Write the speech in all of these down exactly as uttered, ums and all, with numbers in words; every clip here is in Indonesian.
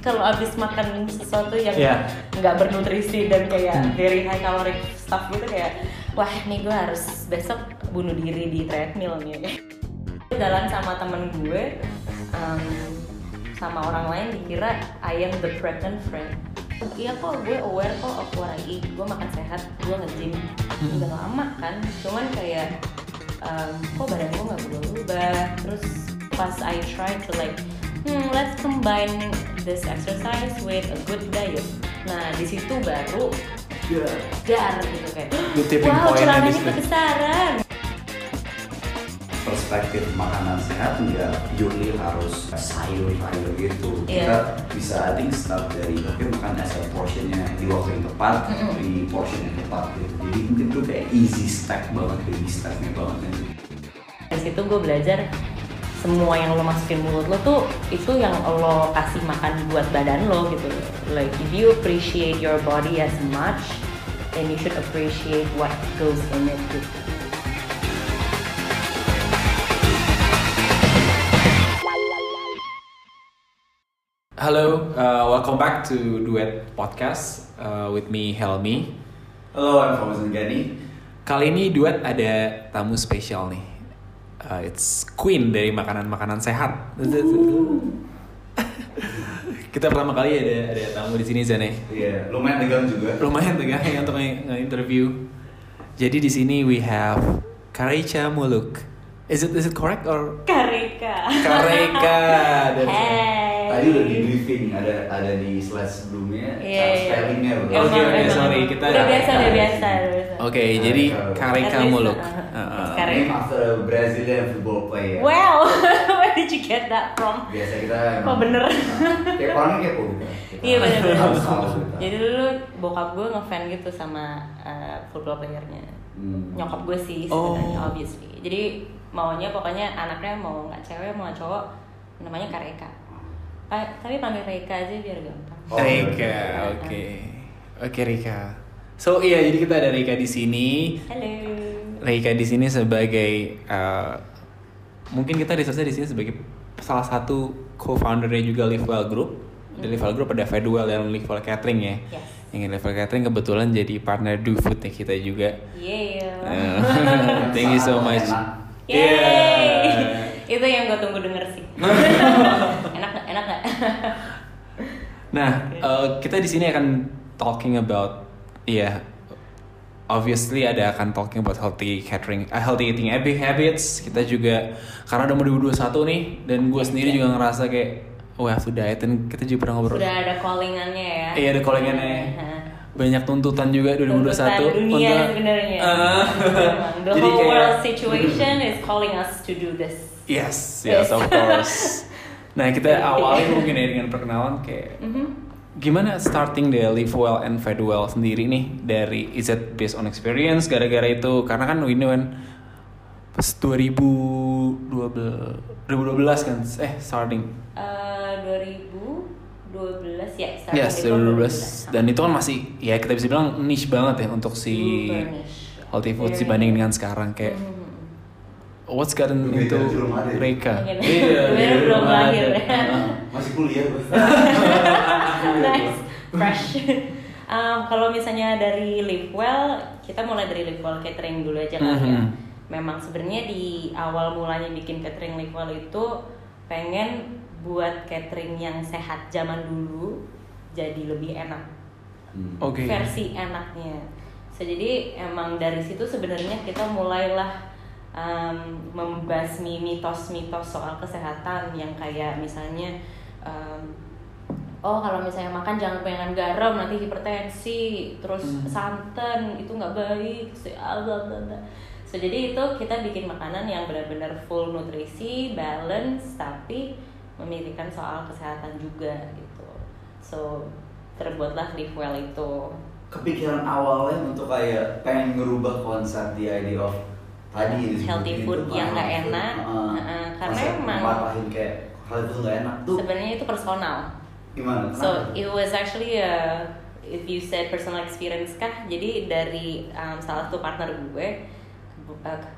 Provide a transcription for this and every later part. kalau abis makan sesuatu yang nggak yeah. bernutrisi dan kayak hmm. very high caloric stuff gitu, kayak wah nih gue harus besok bunuh diri di treadmill nih. Jalan sama temen gue um, sama orang lain dikira I am the pregnant friend. Iya kok, gue aware kok of what I eat, gue makan sehat, gue nge-gym hmm. udah lama kan, cuman kayak um, kok badan gue nggak berubah. Terus pas I try to like hmm, let's combine this exercise with a good diet. Nah di situ baru dar gitu kayak wow celananya kebesaran. Perspektif makanan sehat nggak purely harus sayur-sayur gitu. Yeah. Kita bisa I think start dari oke makan asal portionnya di waktu yang tepat, mm-hmm. di portion yang tepat gitu. Jadi mungkin tuh kayak easy stack banget, easy stacknya banget gitu. Dari situ gue belajar semua yang lo masukin mulut lo tuh itu yang lo kasih makan buat badan lo gitu. Like if you appreciate your body as much, then you should appreciate what goes in it gitu. Hello, uh, welcome back to Duet Podcast uh, with me Helmi. Hello, I'm Fauzan Gani. Kali ini Duet ada tamu spesial nih. Uh, it's Queen dari makanan-makanan sehat. Kita pertama kali ada ada tamu di sini Zane. Iya, yeah, lumayan tegang juga. Lumayan tegang ya untuk nge-interview. Jadi di sini we have Karecia Muluk. Is it is it correct or Karecia? Karecia. Hey. Tadi udah di briefing, ada ada di slide sebelumnya, yeah, spellingnya yeah. Oke, okay, okay, sorry kita udah biasa, udah biasa. Oke, okay, jadi Karecia Muluk. Uh, name after a Brazilian football player. Wow, where did you get that from? Biasa kita. Oh bener. Kayak orangnya kayak pun. Iya bener. Jadi dulu bokap gue ngefan gitu sama uh, football playernya. Hmm. Nyokap gue sih sebenarnya oh. obviously. Jadi maunya pokoknya anaknya mau nggak cewek mau nggak cowok namanya Karecia. Ah, tapi panggil Rika aja biar gampang. Oh, Rika, oke, okay. oke okay, Rika. So iya, jadi kita ada Rika di sini. Halo. Rika di sini sebagai uh, mungkin kita resource di sini sebagai salah satu co-foundernya juga Livewell Group. Di mm. Livewell Group ada Fitwell dan Livewell Catering ya. Yes. Yang Livewell Catering kebetulan jadi partner Do Food kita juga. Yeah. Uh, thank you so much. Yay. Yeah. Itu yang gue tunggu denger sih. Enak gak? Enak gak? Nah, uh, kita di sini akan talking about, ya, yeah, obviously ada akan talking about healthy catering, uh, healthy eating habits. Kita juga karena udah dua ribu dua puluh satu nih, dan gue sendiri juga ngerasa kayak, wah have to diet, dan kita juga pernah ngobrol. Sudah ada callingannya ya? Iya, ada callingannya. Banyak tuntutan juga dua ribu dua puluh satu. Tuntutan dunia sebenarnya. Uh, The whole kayak, world situation is calling us to do this. Yes, yes, of course. Nah, kita awalnya mungkin ya dengan perkenalan kayak mm-hmm. gimana starting the Livewell and Fitwell sendiri nih dari is it based on experience gara-gara itu karena kan we know kan pas dua ribu dua belas kan eh starting uh, dua ribu dua belas ya starting yes, dua ribu dua belas dan itu kan masih ya kita bisa bilang niche banget ya untuk si healthy food dibanding dengan sekarang kayak mm-hmm. What's gotten into mereka? Iya, belum lahir. Masih kuliah gue. Nice, fresh. Um, kalau misalnya dari Livewell, kita mulai dari Livewell Catering dulu aja kan mm-hmm. ya. Memang sebenarnya di awal mulanya bikin catering Livewell itu pengen buat catering yang sehat zaman dulu jadi lebih enak. Mm. Oke. Okay. Versi enaknya. So, jadi emang dari situ sebenarnya kita mulailah Um, membasmi mitos-mitos soal kesehatan yang kayak misalnya um, oh kalau misalnya makan jangan kebanyakan garam nanti hipertensi terus hmm. santan itu nggak baik so, so jadi itu kita bikin makanan yang benar-benar full nutrisi balance tapi memikirkan soal kesehatan juga gitu so terbuatlah Livewell itu. Kepikiran awalnya untuk kayak pengen ngerubah konsep the idea of tadi healthy food yang nggak enak, uh, uh, karena emang kayak hal itu nggak enak tuh. Sebenarnya itu personal. Gimana? Kenapa? So it was actually a, if you said personal experience kah? Jadi dari um, salah satu partner gue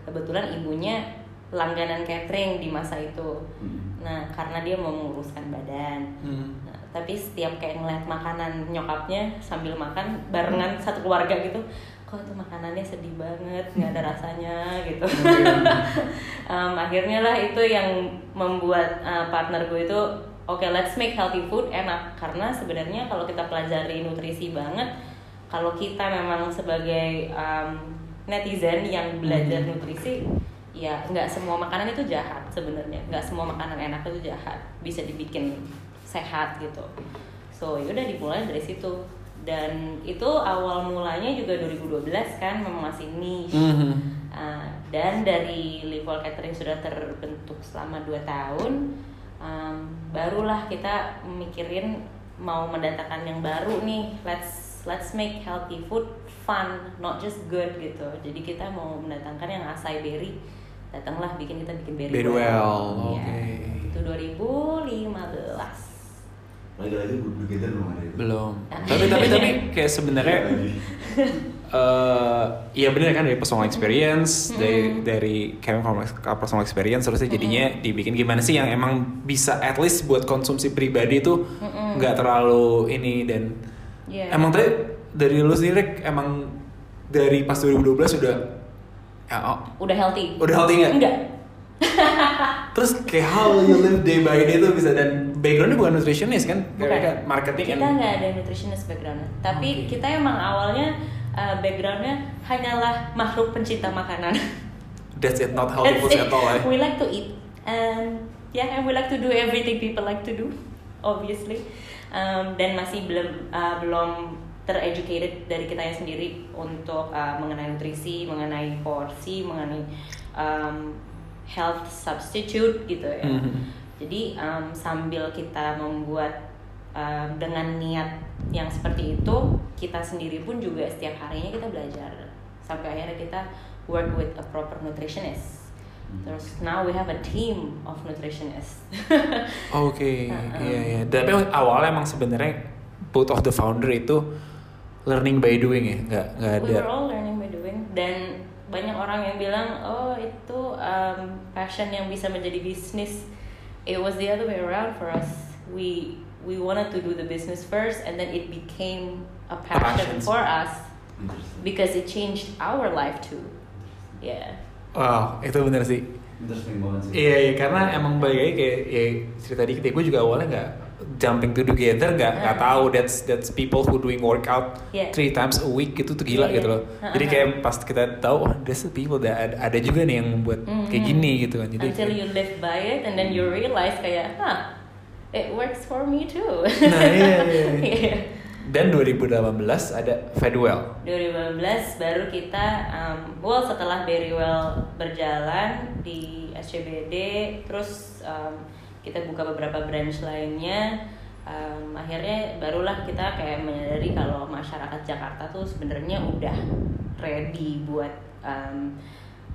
kebetulan ibunya langganan catering di masa itu. Hmm. Nah karena dia mau menguruskan badan, hmm. nah, tapi setiap kayak ngeliat makanan nyokapnya sambil makan barengan satu keluarga gitu, kok itu makanannya sedih banget, nggak ada rasanya gitu. um, akhirnya lah itu yang membuat uh, partner gue itu oke okay, let's make healthy food enak, karena sebenarnya kalau kita pelajari nutrisi banget, kalau kita memang sebagai um, netizen yang belajar nutrisi, ya nggak semua makanan itu jahat sebenarnya, nggak semua makanan enak itu jahat, bisa dibikin sehat gitu. So yaudah dimulai dari situ, dan itu awal mulanya juga dua ribu dua belas kan, memang masih niche. Mm-hmm. Uh, dan dari Livewell Catering sudah terbentuk selama dua tahun, um, barulah kita mikirin mau mendatangkan yang baru nih, let's let's make healthy food fun, not just good gitu. Jadi kita mau mendatangkan yang acai berry, datanglah bikin kita bikin berry. Livewell, ya. Okay. Itu dua ribu lima belas. Lagi-lagi kita belum ada itu. Belum. Tapi tapi tapi kayak sebenarnya uh, ya benar kan, dari personal experience, mm-hmm. dari dari kayak personal experience terusnya jadinya mm-hmm. dibikin gimana sih yang emang bisa at least buat konsumsi pribadi tuh nggak mm-hmm. terlalu ini. Dan yeah. emang tadi dari lu sendiri emang dari pas dua ribu dua belas sudah ya, oh, udah healthy. Udah healthy nggak? Enggak. Terus kayak how you live day by day tuh bisa, dan backgroundnya bukan nutritionist kan? Bukan. Marketing kita kan? Kita nggak ada nutritionist backgroundnya, tapi okay. kita emang awalnya uh, backgroundnya hanyalah makhluk pencinta makanan. That's it, not healthy food at all. Eh? We like to eat, and yeah, and we like to do everything people like to do, obviously. Um, dan masih belum uh, belum tereducated dari kita sendiri untuk uh, mengenai nutrisi, mengenai porsi, mengenai um, health substitute gitu ya. Mm-hmm. Jadi um, sambil kita membuat uh, dengan niat yang seperti itu, kita sendiri pun juga setiap harinya kita belajar sampai akhirnya kita work with a proper nutritionist. Mm-hmm. Terus now we have a team of nutritionists. Oke, iya iya. Tapi awalnya emang sebenarnya both of the founder itu learning by doing ya, nggak nggak ada. We were all learning by doing, dan banyak orang yang bilang oh itu um, passion yang bisa menjadi bisnis. It was the other way around for us. We we wanted to do the business first, and then it became a passion for us because it changed our life too. Yeah. Wow, itu benar sih. Interesting banget sih. Iya, iya, karena emang balik lagi kayak ya, cerita dikit ya, gue juga awalnya nggak jumping to together, nggak nggak uh. tahu that's that's people who doing workout yeah. three times a week gitu tuh gila yeah, yeah. gitu loh. Uh-huh. Jadi kayak pas kita tahu oh there's a people that ada juga nih yang buat mm-hmm. kayak gini gitu kan. Jadi until kayak, you live by it and then you realize kayak huh it works for me too. Nah iya iya. yeah. Dan dua ribu delapan belas ada Fitwell. dua ribu delapan belas baru kita um, well setelah Berrywell berjalan di S C B D terus um, kita buka beberapa branch lainnya, um, akhirnya barulah kita kayak menyadari kalau masyarakat Jakarta tuh sebenarnya udah ready buat um,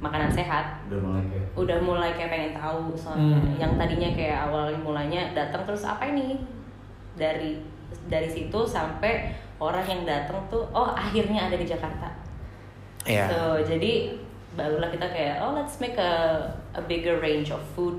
makanan sehat. Udah mulai kayak. Udah mulai kayak pengen tahu soalnya. Hmm. Yang tadinya kayak awal mulanya datang terus apa ini? Dari dari situ sampai orang yang datang tuh oh akhirnya ada di Jakarta. Yeah. So jadi barulah kita kayak oh let's make a a bigger range of food.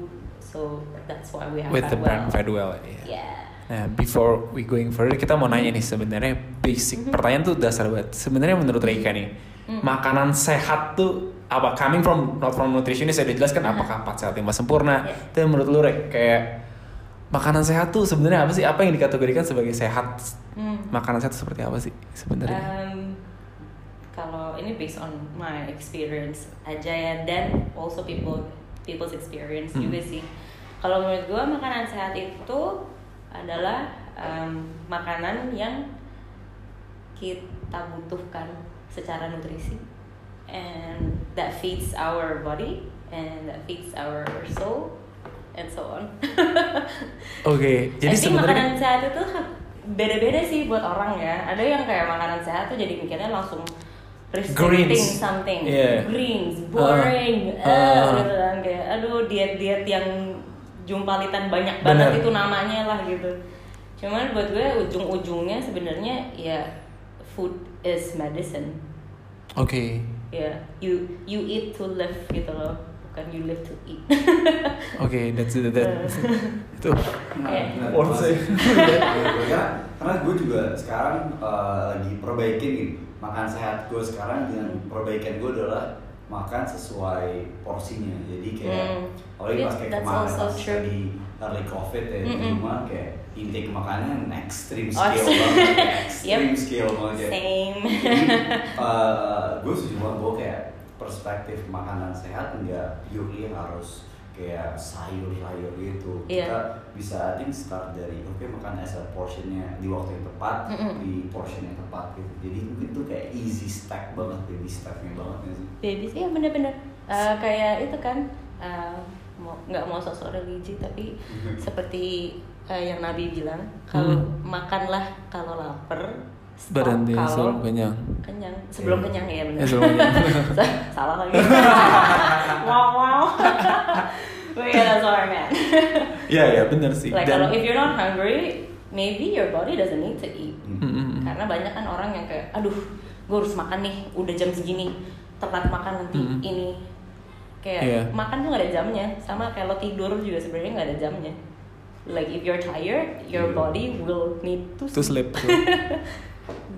So that's why we have with the brand Fitwell. Yeah. yeah. Nah, before we going further, kita mau nanya nih sebenarnya basic mm-hmm. pertanyaan tuh dasar banget. Sebenarnya menurut Reika nih, mm-hmm. makanan sehat tuh apa coming from not from nutritionist ya dijelaskan mm-hmm. apakah empat sehat lima sempurna. Yeah. Tapi menurut lu Rek kayak makanan sehat tuh sebenarnya apa sih? Apa yang dikategorikan sebagai sehat? Mm. Makanan sehat seperti apa sih sebenarnya? Um, kalau ini based on my experience aja ya, dan also people people's experience hmm. juga sih. Kalau menurut gue makanan sehat itu adalah um, makanan yang kita butuhkan secara nutrisi, and that feeds our body and that feeds our soul and so on. Oke, okay, jadi sebenarnya makanan sehat itu beda-beda sih buat orang ya. Ada yang kayak makanan sehat tuh jadi mikirnya langsung restricting greens. Something, yeah. greens, boring, uh, uh, uh, uh, kayak, aduh diet-diet yang jumpalitan banyak banget bener. Itu namanya lah gitu. Cuman buat gue ujung-ujungnya sebenarnya ya food is medicine. Oke. Okay. Ya, yeah, you you eat to live gitu loh. and you live to eat. Okay, that's it. That, itu. Nah, worth it. Karena gue juga sekarang uh, lagi perbaikin gitu. Makan sehat gue sekarang dengan perbaikan gue adalah makan sesuai porsinya. Jadi kayak, mm. apalagi pas kayak kemarin pas lagi early COVID ya, di rumah kayak intake makannya extreme scale banget, extreme yep. scale banget. Same. Jadi, uh, gue setuju banget gue kayak perspektif makanan sehat nggak purely harus kayak sayur-sayur gitu. Yeah. Kita bisa I think start dari oke okay, makan as a portionnya di waktu yang tepat, mm-hmm. di portion yang tepat gitu. Jadi itu kayak easy stack banget, baby stacknya banget ya sih. Baby sih ya bener-bener uh, kayak itu kan. Uh, mau nggak mau sosok religi tapi seperti uh, yang Nabi bilang kalau hmm. makanlah kalau lapar, stop kalau kenyang. Kenyang sebelum yeah. kenyang ya benar. Yeah, salah lagi. wow wow. But yeah, that's what I meant. Ya ya benar sih. Like kalau if you're not hungry, maybe your body doesn't need to eat. Mm-hmm. Karena banyak kan orang yang kayak, aduh, gue harus makan nih, udah jam segini, telat makan nanti mm-hmm. ini. Kayak yeah. makan tuh gak ada jamnya, sama kayak lo tidur juga sebenarnya gak ada jamnya. Like if you're tired, your body will need to sleep. To sleep.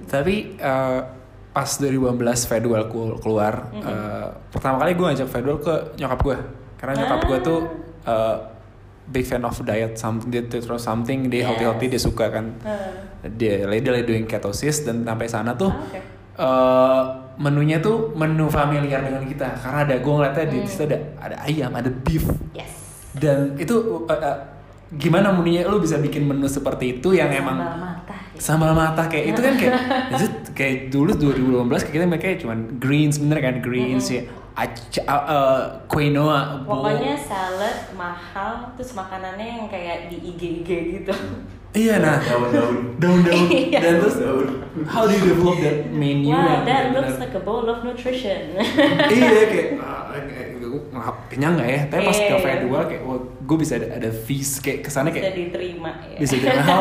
Tapi uh, pas dua ribu enam belas Fitwell keluar, mm-hmm. uh, pertama kali gue ngajak Fitwell ke nyokap gue, karena nyokap ah. gue tuh uh, big fan of diet, something dia terus something dia yes. healthy healthy dia suka kan. Uh. Dia lagi doing ketosis dan sampai sana tuh. Ah, okay. Uh, menunya tuh menu familiar dengan kita karena ada gue ngeliatnya hmm. di situ ada ada ayam, ada beef, yes. dan itu uh, uh, gimana menunya lu bisa bikin menu seperti itu yang sambal emang mata, ya. Sambal mata kayak itu kan kayak itu kayak dulu dua ribu delapan belas kayak kita mereka cuman greens bener kan greens mm-hmm. ya aca, uh, quinoa pokoknya bo- salad mahal terus makanannya yang kayak di I G I G gitu. Iya nah, daun-daun, daun-daun, dan terus how do you develop that menu? Wow, that looks like a bowl of nutrition. Iya kayak, maaf kenyang nggak ya? Tapi pas ke Fitwell kayak, wah, gue bisa ada ada feast kayak kesana kayak. Bisa diterima. Bisa diterima.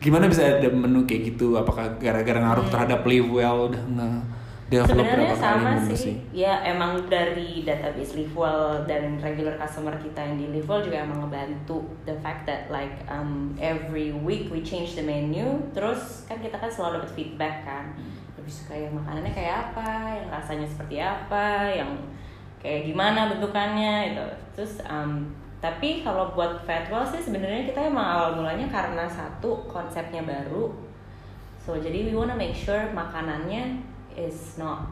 Gimana bisa ada menu kayak gitu? Apakah gara-gara ngaruh terhadap Livewell udah nge-develop berapa kali menu sih? Ya emang dari database Livewell dan regular customer kita yang di Livewell juga emang ngebantu the fact that like um, every week we change the menu. Terus kan kita kan selalu dapat feedback kan, lebih suka yang makanannya kayak apa, yang rasanya seperti apa, yang kayak gimana bentukannya gitu. Terus um, tapi kalau buat Fitwell sih sebenarnya kita emang awal mulanya karena satu konsepnya baru, so jadi we wanna make sure makanannya is not.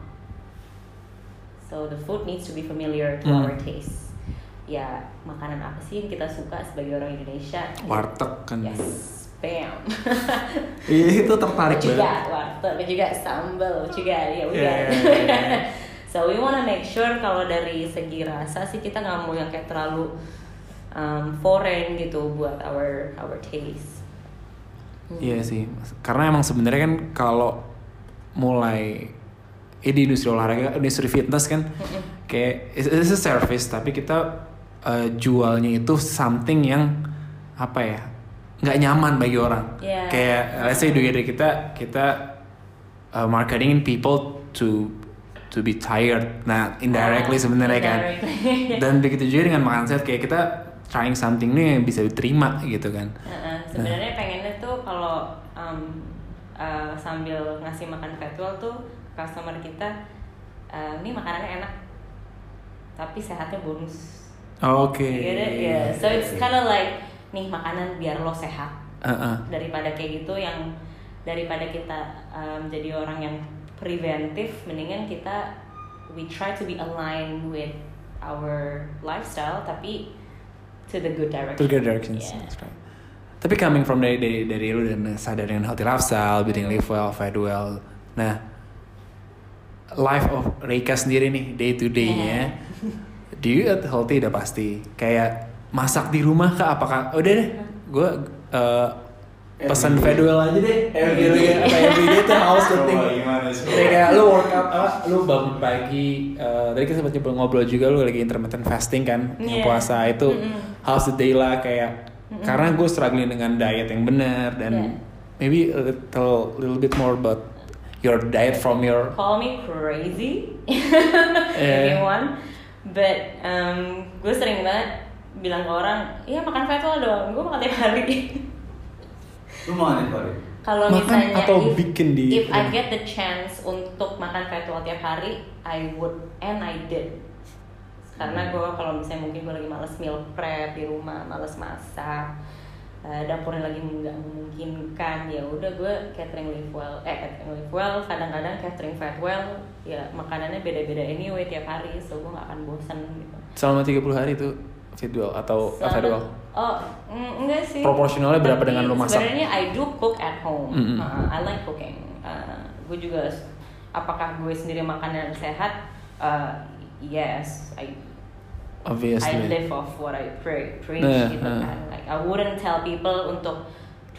So the food needs to be familiar to mm. our taste. Ya, makanan apa sih yang kita suka sebagai orang Indonesia? Warteg kan. Yes. Bam. Itu tertarik banget. Juga warteg, juga sambal, juga ya udah. Yeah, yeah, yeah. So we wanna make sure kalau dari segi rasa sih kita nggak mau yang kayak terlalu um, foreign gitu buat our our taste. Iya hmm. yeah, sih. Karena emang sebenarnya kan kalau mulai eh, di industri olahraga, industri fitness kan mm-hmm. kayak it's a service tapi kita uh, jualnya itu something yang apa ya nggak nyaman bagi orang yeah. kayak let's say dari kita kita uh, marketingin people to to be tired nah indirectly ah, sebenarnya kan dan begitu juga dengan makan sehat kayak kita trying something new yang bisa diterima gitu kan uh-uh. sebenarnya nah. pengennya tuh kalau um, Uh, sambil ngasih makan Fitwell tuh customer kita uh, ini makanannya enak tapi sehatnya bonus. Oke. Okay. Yeah. So it's kind of like nih makanan biar lo sehat uh-uh. daripada kayak gitu yang daripada kita um, jadi orang yang preventif mendingan kita we try to be aligned with our lifestyle tapi to the good direction. To the good direction. Yeah. That's right. Tapi coming from dari dari dari lu dan sadar dengan healthy lifestyle, beating Livewell, Fitwell. Nah, life of Reika sendiri nih day to day-nya. Yeah. Do you eat healthy udah pasti. Kayak masak di rumah kah? Apakah udah deh, gue uh, pesan Fitwell aja deh. Everyday apa everyday itu house thing. Kayak lu workout apa? Lu bangun pagi. Uh, tadi kita sempat ngobrol juga lu lagi intermittent fasting kan, yeah. puasa itu mm-hmm. house the day lah kayak. Mm-hmm. Karena gue struggling dengan diet yang benar dan yeah. maybe a little, little bit more about your diet from your. Call me crazy, yeah. if you want. But um, gue sering banget bilang ke orang, iya makan Fitwell doang, gue makan tiap hari. Lu makan tiap hari? Kalau misalnya atau if, bikin di, if I get the chance untuk makan Fitwell tiap hari, I would and I did. Karena gue kalau misalnya mungkin gue lagi malas meal prep di rumah, malas masak, uh, dapurnya lagi nggak memungkinkan, ya udah gue catering Livewell, eh catering Livewell, kadang-kadang catering Fitwell, ya makanannya beda-beda anyway tiap hari, so gue nggak akan bosan gitu. Selama tiga puluh hari tuh Fitwell atau Fitwell? Oh, enggak sih. Proporsionalnya berapa tapi dengan lo masak? Sebenarnya I do cook at home. Mm-hmm. Uh, I like cooking. Uh, gue juga, apakah gue sendiri makanan sehat? Uh, yes, I. Obviously. I live off what I pre- preach. Nah, gitu nah. Kan. Like I wouldn't tell people untuk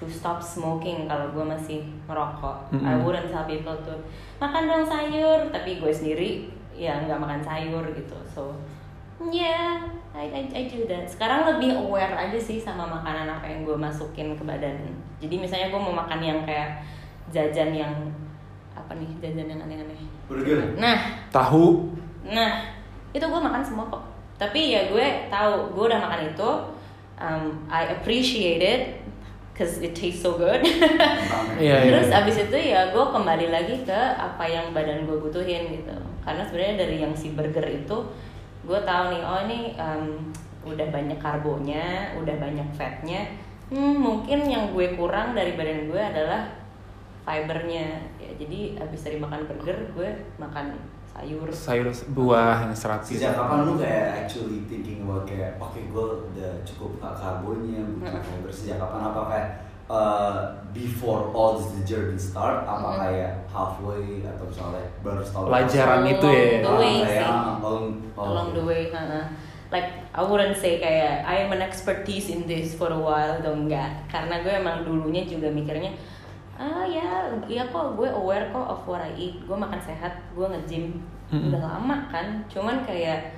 to stop smoking kalau gue masih ngerokok. Mm-hmm. I wouldn't tell people to makan dong sayur, tapi gue sendiri ya nggak makan sayur gitu. So, yeah. I, I, I do that. Sekarang lebih aware aja sih sama makanan apa yang gue masukin ke badan. Jadi misalnya gue mau makan yang kayak jajan yang apa nih, jajan yang aneh-aneh. Burger. Nah. Tahu. Nah, itu gue makan semua kok. Tapi ya gue tahu gue udah makan itu. Um, I appreciate it because it tastes so good. Yeah, terus yeah, abis itu ya gue kembali lagi ke apa yang badan gue butuhin gitu. Karena sebenarnya dari yang si burger itu, gue tahu nih, oh ini um, udah banyak karbonya, udah banyak fatnya. Hmm, mungkin yang gue kurang dari badan gue adalah fibernya. Ya, jadi abis dari makan burger, gue makan sayur. Sayur, buah, yang serat. Sejak kapan lu kayak actually thinking about kayak, oke okay, gue udah cukup karbonya, butuh hmm. fiber. Sejak kapan? Apa kayak uh, before all this the journey start? Apa hmm. kayak halfway atau misalnya baru setahun? Pelajaran itu ya. Kayak along along the way, uh, like I wouldn't say kayak I am an expertise in this for a while, dong enggak. Karena gue emang dulunya juga mikirnya, ah ya, ya kok gue aware kok of what I eat, gue makan sehat, gue nge-gym mm-hmm. udah lama kan. Cuman kayak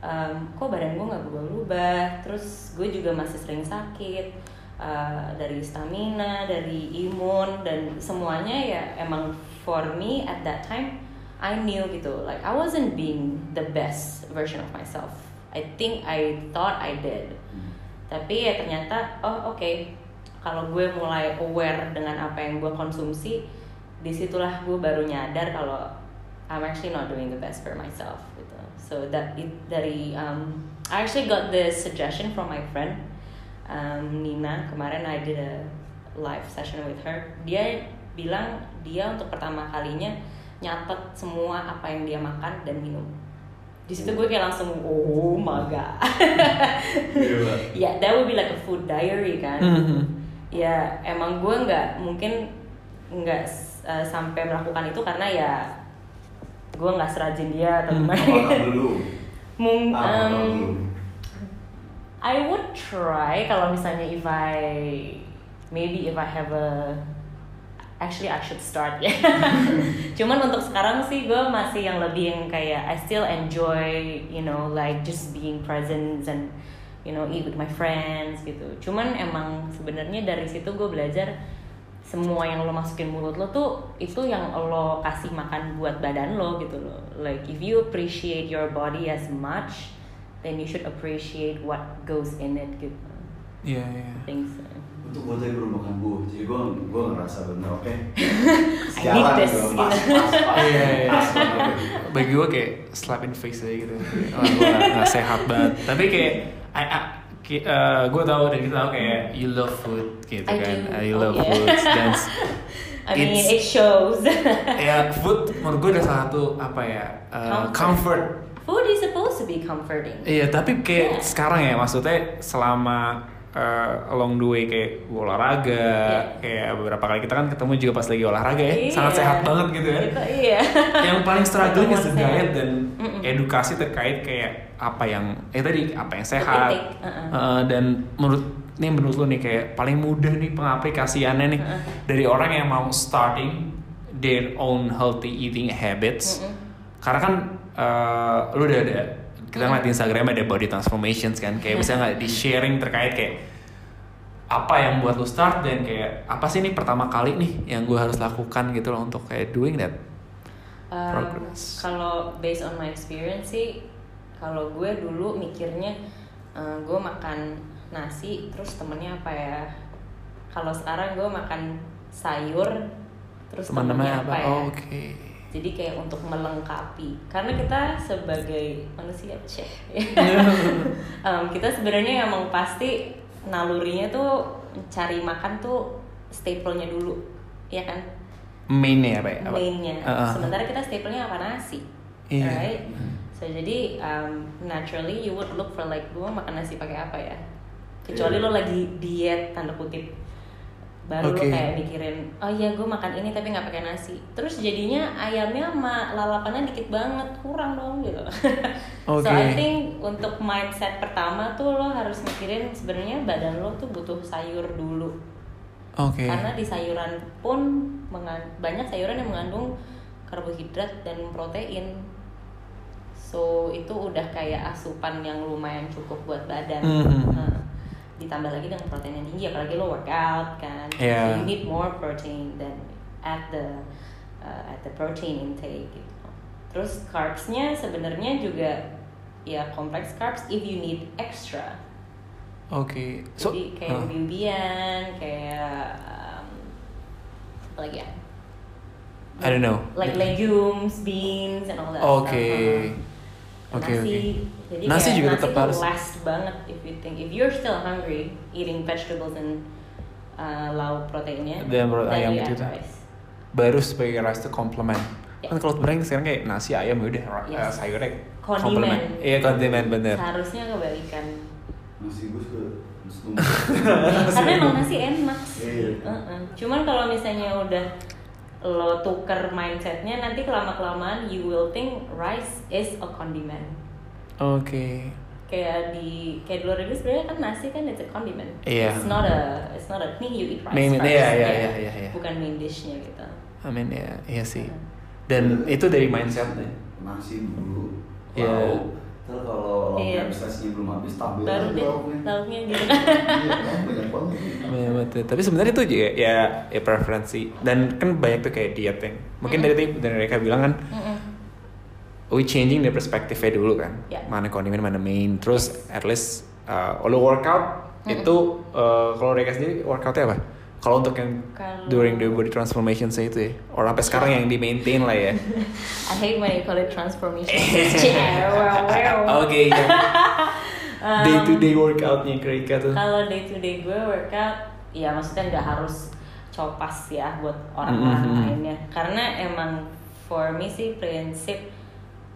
um, kok badan gue nggak berubah-ubah, terus gue juga masih sering sakit uh, dari stamina, dari imun dan semuanya ya emang for me at that time. I knew gitu, like I wasn't being the best version of myself. I think I thought I did, hmm. tapi ya ternyata, oh oke, okay. kalau gue mulai aware dengan apa yang gue konsumsi, disitulah gue baru nyadar kalau I'm actually not doing the best for myself gitu. So that it, dari, um, I actually got this suggestion from my friend um, Nina. Kemarin I did a live session with her. Dia bilang dia untuk pertama kalinya nyatet semua apa yang dia makan dan minum. Di situ gue kayak langsung oh my god. Ya, yeah, that would be like a food diary kan. Mm-hmm. Ya, emang gue nggak mungkin nggak uh, sampai melakukan itu karena ya gue nggak serajin dia atau gimana. Mung, um, I would try kalau misalnya if I maybe if I have a actually I should start ya. Cuman untuk sekarang sih gue masih yang lebih yang kayak I still enjoy, you know, like just being present and you know eat with my friends gitu. Cuman emang sebenarnya dari situ gue belajar semua yang lo masukin mulut lo tuh itu yang lo kasih makan buat badan lo gitu lo. Like if you appreciate your body as much, then you should appreciate what goes in it gitu. Iya yeah, iya. Yeah. I think so. Untuk gue tadi belum makan buah, jadi gue gue ngerasa bener oke. Okay? Sejalan gitu, pas pas pas. Iya iya. Bagi gue kayak slap in face aja gitu. Oh, gue nggak sehat banget. Tapi kayak, I, I, uh, gue tahu dan kita tahu kayak you love food gitu I kan. Do. I love oh, food. Yeah. Dance. I mean it shows. Ya food menurut gue udah salah satu apa ya uh, comfort. comfort. Food is supposed to be comforting. Iya tapi kayak yeah. sekarang ya maksudnya selama Uh, along the way kayak olahraga yeah. kayak beberapa kali kita kan ketemu juga pas lagi olahraga ya yeah. sangat sehat banget gitu ya gitu, yeah. yang paling struggle-nya diet dan Mm-mm. edukasi terkait kayak apa yang eh tadi apa yang sehat uh-uh. uh, dan menurut nih menurut lo nih kayak paling mudah nih pengaplikasiannya nih uh-uh. dari orang yang mau starting their own healthy eating habits uh-uh. karena kan uh, lo udah ada kita ngeliat di Instagram ada body transformations kan kayak misalnya nggak di sharing terkait kayak apa yang buat lu start dan kayak apa sih ini pertama kali nih yang gue harus lakukan gitu loh untuk kayak doing that um, progress. Kalau based on my experience sih Kalau gue dulu mikirnya uh, gue makan nasi terus temennya apa ya. Kalau sekarang gue makan sayur terus temennya apa, apa ya. Oh, okay. Jadi kayak untuk melengkapi, karena kita sebagai manusia chef um, kita sebenarnya emang pasti nalurinya tuh cari makan tuh staple-nya dulu, ya kan? Mainnya apa ya? Mainnya. Uh-huh. Sementara kita staple-nya apa, nasi, yeah. Right? So jadi um, naturally you would look for like, gua makan nasi pakai apa ya? Kecuali yeah. lo lagi diet tanda kutip, baru okay. lo kayak mikirin, oh ya gua makan ini tapi nggak pakai nasi. Terus jadinya ayamnya sama lalapannya dikit banget, kurang dong gitu. Okay. So I think untuk mindset pertama tuh lo harus mikirin sebenarnya badan lo tuh butuh sayur dulu. Okay. Karena di sayuran pun mengan- banyak sayuran yang mengandung karbohidrat dan protein, so itu udah kayak asupan yang lumayan cukup buat badan. Mm-hmm. Nah, ditambah lagi dengan protein yang tinggi, apalagi lo workout kan, yeah. so you need more protein than at the uh, at the protein intake. Gitu. Terus carbs-nya sebenarnya juga ya complex carbs if you need extra. Oke, okay. so jadi kayak huh. bibian, kayak um, apa lagi ya? I don't know. Like legumes, beans, and all that. Oke, okay. oke, okay, okay. Jadi nasi kayak juga nasi tetap harus. Last banget if you think if you're still hungry, eating vegetables and uh, lauk proteinnya. Dan protein ayam itu kan. Baru sebagai rice to complement. Yeah. Kan kalau berang sekarang kayak nasi ayam udah yes. uh, sayurnya complement. Iya condiment bener. Harusnya kebalikan. Nasi gue suka karena emang nasi enak sih. Uh-uh. Cuman kalau misalnya udah lo tuker mindsetnya, nanti kelama-kelamaan you will think rice is a condiment. Oke. Okay. Kayak di kayak di luar negeri sebenarnya kan nasi kan it's a condiment. Yeah. It's not a it's not a thing you eat rice. Main, first, yeah, yeah, yeah, yeah, yeah. Bukan main dishnya gitu. I mean ya, yeah, iya sih. Uh-huh. Dan itu dari mindsetnya. Nasi dulu. Iya. Yeah. Wow. Terus kalau yeah. prestasinya belum habis tampil baru deh lauknya gitu kan. Tapi sebenarnya itu juga ya, ya preferensi. Dan kan banyak tuh kayak diet yang mungkin mm-hmm. dari tadi mereka bilang kan mm-hmm. we changing the perspective-nya dulu kan yeah. mana kondimen mana main. Terus at least uh, lo workout mm-hmm. itu uh, kalau mereka sendiri workoutnya apa? Kalau untuk yang kalo... during the body transformation saya itu ya, orang sampai sekarang yang di maintain lah ya. I hate when you call it transformation. Oke. Day to day workoutnya Karecia tuh. Kalau day to day gue workout, ya maksudnya nggak harus copas ya buat orang-orang mm-hmm. lainnya. Karena emang for me sih prinsip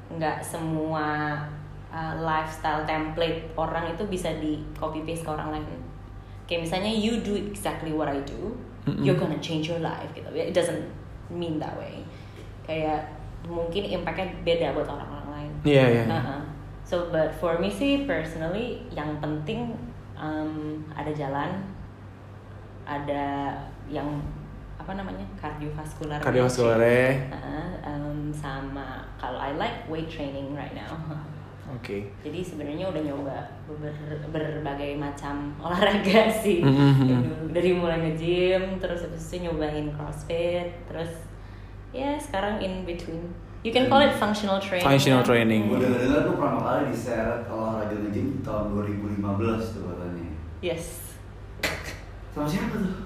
nggak semua uh, lifestyle template orang itu bisa di copy paste ke orang lain. Kayak misalnya you do exactly what I do, mm-hmm. you're gonna change your life gitu. It doesn't mean that way. Kayak mungkin impact-nya beda buat orang-orang lain. Iya, yeah, iya. Yeah. Uh-uh. So but for me sih personally yang penting um, ada jalan, ada yang apa namanya? Kardiovaskular. Kardiovaskular. Uh, um, sama kalau I like weight training right now. Okay. Jadi sebenarnya udah nyoba ber- berbagai macam olahraga sih. Mm-hmm. Dari mulai nge-gym, terus habis itu nyobain CrossFit, terus ya sekarang in between. You can call it functional training. Functional training. Udah dengar tuh pertama kali diseret olahraga nge-gym tahun dua ribu lima belas tuh katanya. Yes. Sama siapa tuh?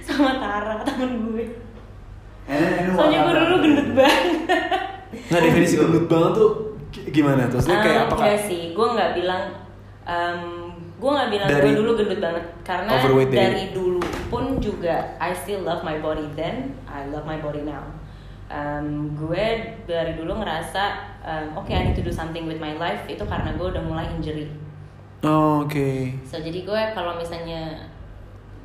Sama Tara, temen gue. Eh, soalnya gue dulu gendut banget. Nah, definisi gendut banget tuh gimana terus um, kayak apa kan? Iya sih, gue nggak bilang, um, gue nggak bilang gue dulu gendut banget karena dari day. dulu pun juga I still love my body then, I love my body now. Um, gue dari dulu ngerasa um, oke okay, I need to do something with my life itu karena gue udah mulai injury. Oh, oke. Okay. So jadi gue kalau misalnya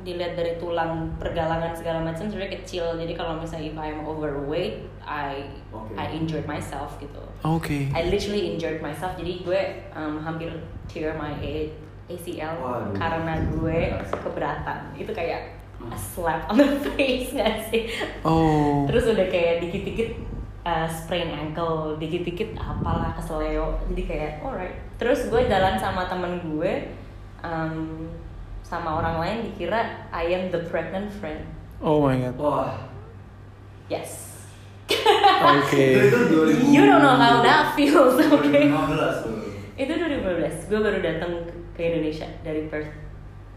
dilihat dari tulang pergelangan segala macam sebenarnya kecil, jadi kalau misalnya if I'm overweight I okay. I injured myself gitu. Oke. Okay. I literally injured myself, jadi gue um, hampir tear my A C L wow. karena gue keberatan. Itu kayak a slap on the face nggak sih? Oh. Terus udah kayak dikit-dikit uh, sprain ankle, dikit-dikit apalah keseleo, jadi kayak alright. Terus gue jalan sama temen gue. Um, sama orang lain dikira I am the pregnant friend. Oh my god. Wah. Yes. Oke. Okay. You don't know how that feels, okay? Itu dua ribu lima belas, gue baru datang ke Indonesia dari Perth.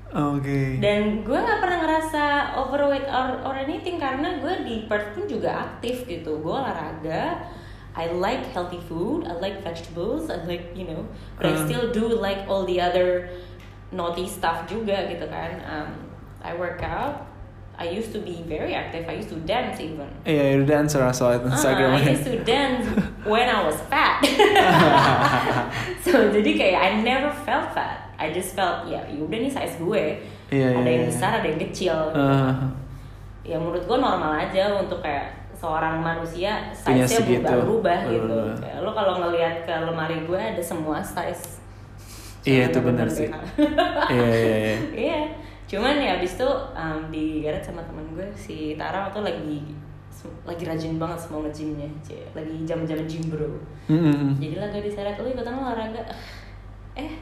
Oke. Okay. Dan gue nggak pernah ngerasa overweight or, or anything karena gue di Perth pun juga aktif gitu. Gue olahraga. I like healthy food. I like vegetables. I like you know, but um, I still do like all the other naughty stuff juga gitu kan. Um, I work out. I used to be very active. I used to dance even. Yeah, you're a dancer. I saw it on Instagram. Uh, I used to dance when I was fat. So jadi kayak I never felt fat. I just felt ya udah nih size gue. Yeah, ada yeah, yang besar, yeah. ada yang kecil. Uh. Gitu. Ya menurut gue normal aja untuk kayak seorang manusia size-nya berubah-ubah gitu. Kayak lo kalau ngelihat ke lemari gue ada semua size. Iya yeah, itu benar sih. Iya iya iya. Iya. Cuman ya abis itu um, digeret sama teman gue si Tara waktu lagi lagi rajin banget semua nge-gymnya, lagi jam-jam gym bro. Mm-hmm. Jadi lah gue diseret, oh ikutan olahraga, eh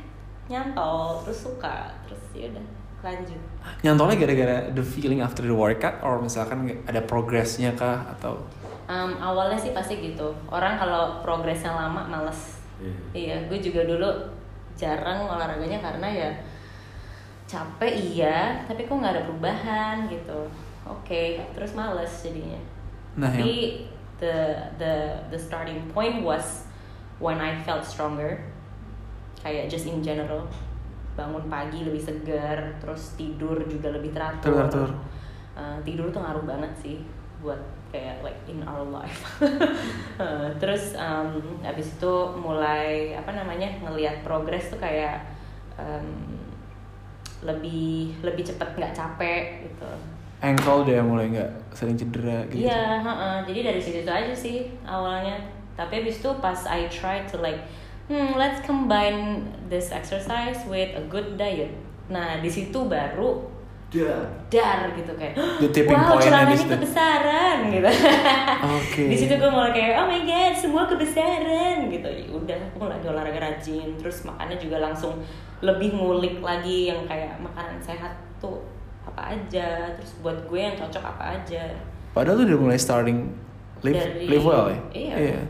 nyantol, terus suka, terus ya udah lanjut. Nyantolnya gara-gara the feeling after the workout, or misalkan ada progressnya kah atau? Um, awalnya sih pasti gitu. Orang kalau progressnya lama malas. Yeah. Iya, gue juga dulu jarang olahraganya karena ya. Capek iya, tapi kok nggak ada perubahan gitu. Oke, okay, terus males jadinya. Nah, tapi ya. the the the starting point was when I felt stronger. Kayak just in general, bangun pagi lebih segar, terus tidur juga lebih teratur. Teratur. Uh, tidur tuh ngaruh banget sih buat kayak like in our life. uh, terus um, abis itu mulai apa namanya ngelihat progress tuh kayak. Um, lebih lebih cepat nggak capek gitu. Ankle deh mulai nggak sering cedera gitu. Iya, yeah, jadi dari situ aja sih awalnya. Tapi abis itu pas I try to like, hmm, let's combine this exercise with a good diet. Nah di situ baru dar, dar gitu kayak, wow celananya ini kebesaran gitu. Okay. Di situ gue mulai kayak, oh my god semua kebesaran gitu. Udah aku mulai olahraga rajin, terus makannya juga langsung lebih ngulik lagi yang kayak makanan sehat tuh apa aja, terus buat gue yang cocok apa aja. Padahal tuh udah mulai starting live Dari, live well ya. Iya. iya.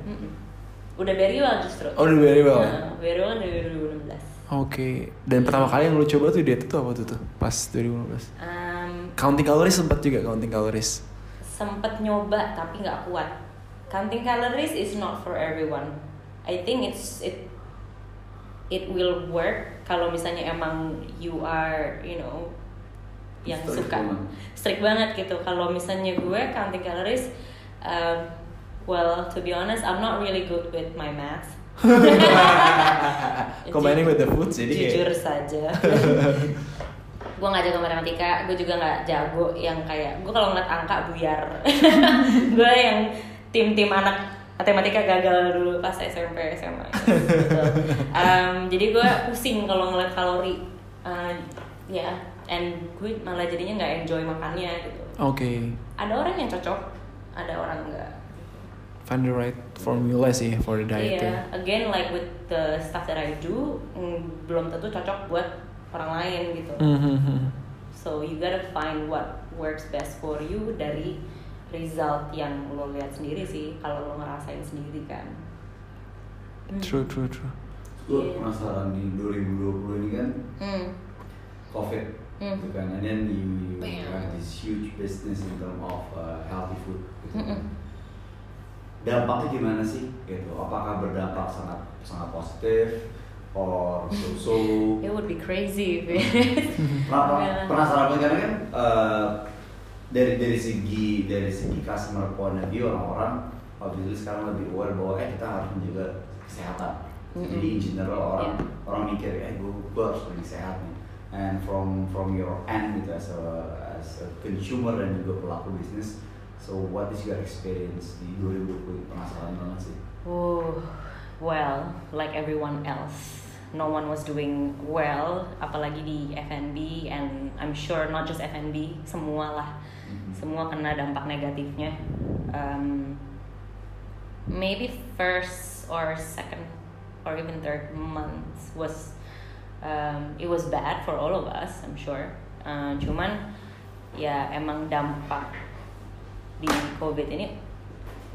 Udah very well justru. Oh udah very well. Nah, very well dari dua ribu enam belas. Oke, okay. Dan pertama kali yang lu coba tuh diet itu apa tuh tuh? Pas dua ribu lima belas? Um, counting calories sempat juga counting calories? Sempat nyoba tapi gak kuat. Counting calories is not for everyone. I think it's it it will work kalau misalnya emang you are, you know, yang strict suka banget. Strict banget gitu. Kalau misalnya gue counting calories, um, well to be honest I'm not really good with my math. Combining with the food jadi jujur ya? Saja gue nggak jago matematika, gue juga nggak jago yang kayak gue kalau ngeliat angka buyar. Gue yang tim-tim anak matematika gagal dulu pas S M P S M A gitu. Um, jadi gue pusing kalau ngeliat kalori uh, ya yeah. And gue malah jadinya nggak enjoy makannya gitu. Oke. Okay. Ada orang yang cocok, ada orang nggak. Find the right formula sih for the diet. Yeah, ya. Again like with the stuff that I do, mm, belum tentu cocok buat orang lain gitu. Mm-hmm. So you gotta find what works best for you dari result yang lo lihat sendiri sih, kalau lo ngerasain sendiri kan. Mm. True, true, true. Gue yeah. penasaran di dua ribu dua puluh ini kan, mm. COVID, mm. gitu kan, and then you have this huge business in terms of uh, healthy food. Gitu. Mm-mm. Dampaknya gimana sih gitu? Apakah berdampak sangat sangat positif or so-so? It would be crazy. Nah, penasaran banget kan uh, dari dari segi dari segi customer point of view orang-orang obviously sekarang lebih aware bahwa eh kita harus menjaga kesehatan. Mm-hmm. Jadi in general orang yeah. orang mikir eh gue, gue harus lebih sehat nih. And from from your end gitu as a as a consumer dan juga pelaku bisnis. So what is your experience di dua ribu dua puluh? Penasaran banget sih. Oh, well, like everyone else, no one was doing well, apalagi di F and B, and I'm sure not just F and B, semua lah, mm-hmm. semua kena dampak negatifnya. Um, maybe first or second or even third month was, um, it was bad for all of us, I'm sure. Uh, cuman, ya emang dampak. Di COVID ini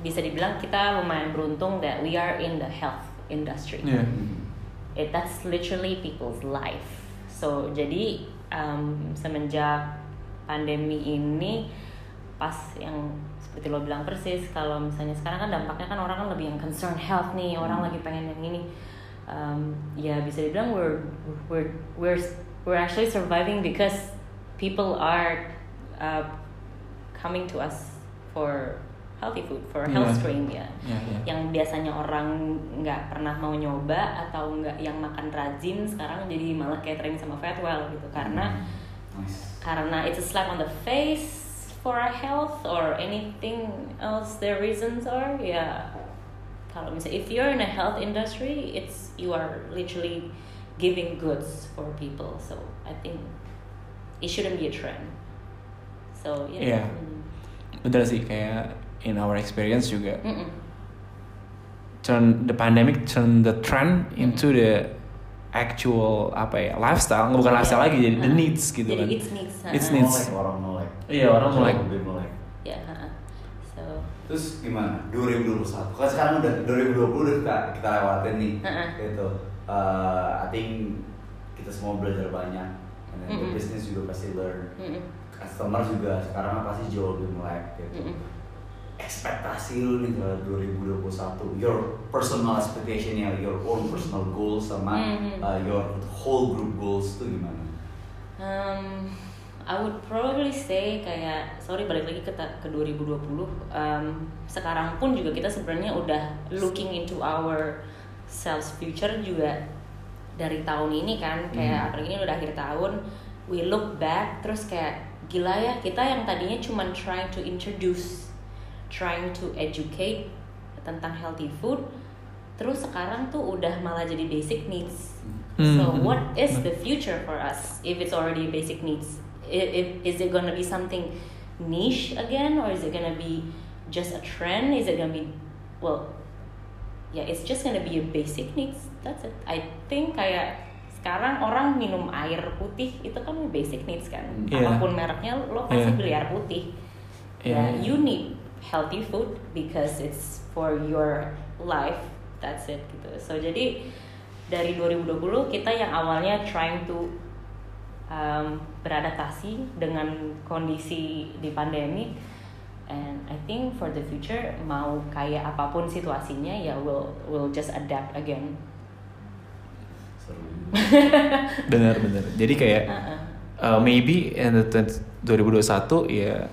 bisa dibilang kita lumayan beruntung that we are in the health industry. Yeah. it, that's literally people's life. So jadi um, semenjak pandemi ini, pas yang seperti lo bilang persis, kalau misalnya sekarang kan dampaknya kan orang kan lebih yang concern health nih, orang lagi pengen yang ini, um, ya bisa dibilang we're we're we're we're actually surviving because people are uh, coming to us for healthy food, for health yeah. screen ya, yeah, yeah. yang biasanya orang nggak pernah mau nyoba atau nggak yang makan rajin sekarang jadi malah catering sama Fitwell gitu, karena mm. nice. karena it's a slap on the face for our health or anything else. The reasons are ya yeah. kalau misalnya if you're in a health industry, it's you are literally giving goods for people. So I think it shouldn't be a trend. So yeah. yeah. Betul sih, kayak in our experience juga, Mm-mm. turn the pandemic turn the trend into the actual apa ya lifestyle, bukan yeah. lifestyle lagi, jadi uh-huh. the needs gitu jadi kan. It's needs. Uh-huh. It's needs. Orang melek. Iya orang melek. Lebih melek. Ya. So. Terus gimana? dua ribu dua puluh satu Kan sekarang udah dua ribu dua puluh kita kita lewatin nih, uh-huh. gitu. Uh, I think kita semua belajar banyak, and then the business juga pasti learn. Mm-mm. Customer juga sekarang pasti jauh lebih melek gitu. Mm-mm. Ekspektasi lu nih dalam dua ribu dua puluh satu, your personal expectation ya, your own personal goals sama mm-hmm. uh, your whole group goals tuh gimana? Um, I would probably say kayak sorry balik lagi ke ta- ke dua ribu dua puluh. Um, sekarang pun juga kita sebenarnya udah looking into our selves future juga dari tahun ini kan, kayak mm. apalagi ini udah akhir tahun, we look back terus kayak gila ya kita yang tadinya cuma trying to introduce trying to educate tentang healthy food, terus sekarang tuh udah malah jadi basic needs. Mm-hmm. So what is the future for us if it's already basic needs? If is it gonna be something niche again, or is it gonna be just a trend? Is it gonna be well, yeah, it's just gonna be a basic needs. That's it. I think kayak sekarang orang minum air putih itu kan basic needs kan. Yeah. Apapun mereknya lo pasti yeah. beli air putih. Yeah. Yeah, you need healthy food because it's for your life, that's it gitu. So jadi dari dua ribu dua puluh kita yang awalnya trying to um, beradaptasi dengan kondisi di pandemi, and I think for the future mau kayak apapun situasinya ya we'll we'll just adapt again. Benar-benar. Jadi kayak uh-uh. uh, maybe in the twenty twenty-one ya.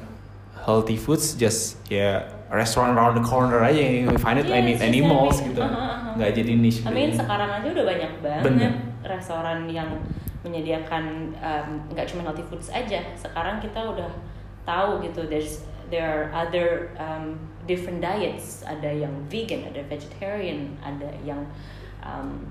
Healthy foods just ya yeah, restaurant around the corner aja yang we find it yeah, any animals gitu, uh-huh. nggak jadi niche. I mean sekarang aja udah banyak banget Bener. restoran yang menyediakan um, nggak cuma healthy foods aja. Sekarang kita udah tahu gitu, there's there are other um, different diets. Ada yang vegan, ada vegetarian, ada yang um,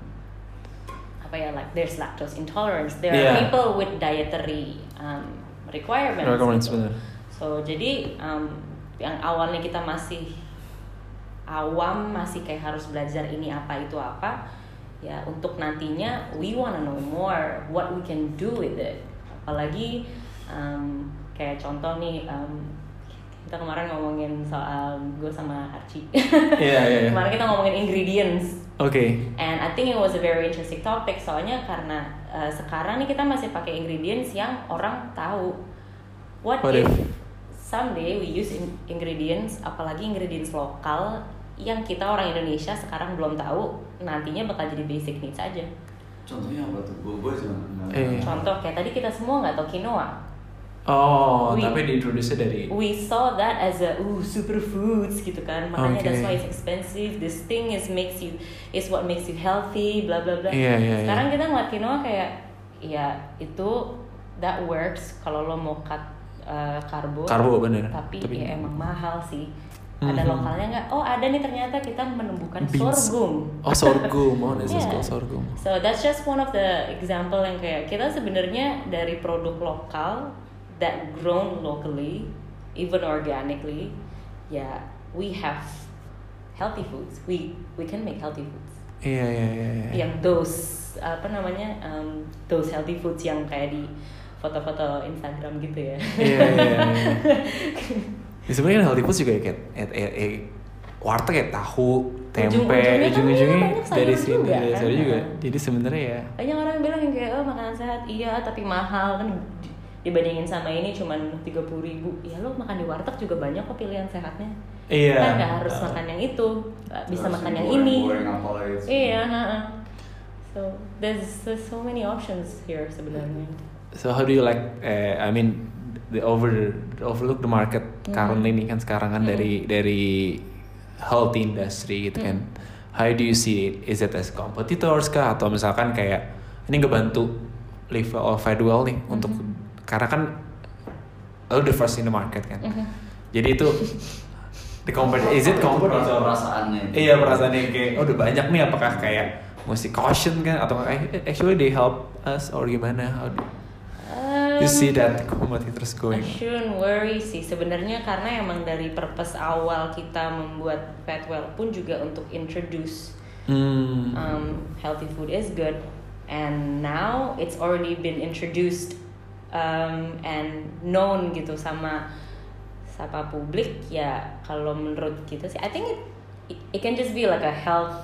apa ya like there's lactose intolerance. There yeah. are people with dietary um, requirements. Requirements gitu. Bener. So jadi um, yang awalnya kita masih awam, masih kayak harus belajar ini apa itu apa, ya untuk nantinya we wanna know more what we can do with it. Apalagi um, kayak contoh nih um, kita kemarin ngomongin soal gue sama Archie. Yeah, yeah, yeah. Kemarin kita ngomongin ingredients. Okay. And I think it was a very interesting topic soalnya karena uh, sekarang nih kita masih pakai ingredients yang orang tahu. What, What if, if? someday we use in- ingredients, apalagi ingredients lokal yang kita orang Indonesia sekarang belum tahu, nantinya bakal jadi basic needs aja. Contohnya apa tuh? Gue jangan. Eh. Contoh kayak tadi kita semua nggak tahu quinoa. Oh, we, tapi diintroduce dari. We saw that as a uh superfoods gitu kan, makanya okay. that's why it's expensive. This thing is makes you is what makes you healthy, bla bla bla. Yeah, yeah, sekarang yeah. kita ngeliat quinoa kayak, ya itu that works kalau lo mau cut Uh, karbo, karbo bener. Tapi, tapi ya emang mahal sih. Mm-hmm. Ada lokalnya nggak? Oh ada nih ternyata kita menemukan Beans. sorghum. Oh sorghum, oh yeah. It's called sorghum. So that's just one of the example yang kayak kita sebenarnya dari produk lokal that grown locally, even organically, ya yeah, we have healthy foods. We we can make healthy foods. Iya iya iya. Yang those apa namanya um, those healthy foods yang kayak di foto-foto Instagram gitu ya. Iya. Yeah, yeah, yeah. Sebenarnya healthy food juga ya, kayak at, at, at, warteg ya tahu, tempe, ujung-ujungnya dari sini dari sayur juga. Jadi sebenarnya ya. Banyak orang bilang yang kayak oh makanan sehat iya tapi mahal kan dibandingin sama ini cuman tiga puluh ribu. Ya lo makan di warteg juga banyak kok pilihan sehatnya. Iya. Kan enggak harus uh, makan yang itu, bisa makan yang ini. Iya, heeh. So there's so many options here sebenarnya. So how do you like uh, I mean the over overlook the market mm-hmm. currently ini kan sekarang kan mm-hmm. dari dari health industry gitu mm-hmm. kan. How do you see it? Is it as competitors kah atau misalkan kayak ini ngebantu Livewell Fitwell nih mm-hmm. untuk karena kan lo the first in the market kan. Mm-hmm. Jadi itu the compet is it competitor perasaannya. Iya perasaannya kayak oh udah banyak nih apakah kayak mesti caution kan atau actually they help us or gimana? How do you see that competitors going? I shouldn't worry sih sebenarnya karena emang dari purpose awal kita membuat Fitwell pun juga untuk introduce mm. um, healthy food is good and now it's already been introduced um, and known gitu sama sama publik ya kalau menurut kita sih I think it, it it can just be like a health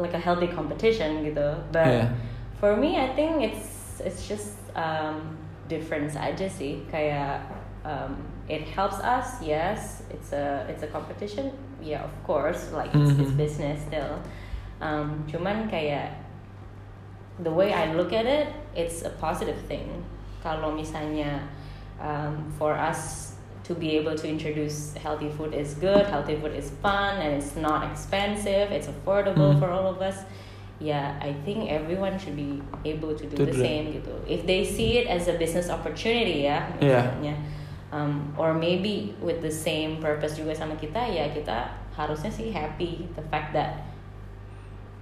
like a healthy competition gitu but yeah. for me I think it's it's just um, difference aja sih kayak um, it helps us yes it's a it's a competition yeah of course like it's, mm-hmm. it's business still um, cuman kayak the way I look at it it's a positive thing kalau misalnya um, for us to be able to introduce healthy food is good healthy food is fun and it's not expensive it's affordable mm-hmm. for all of us. Yeah, I think everyone should be able to do to the do. Same gitu. If they see it as a business opportunity ya, misalnya, yeah. um, or maybe with the same purpose juga sama kita ya kita harusnya sih happy the fact that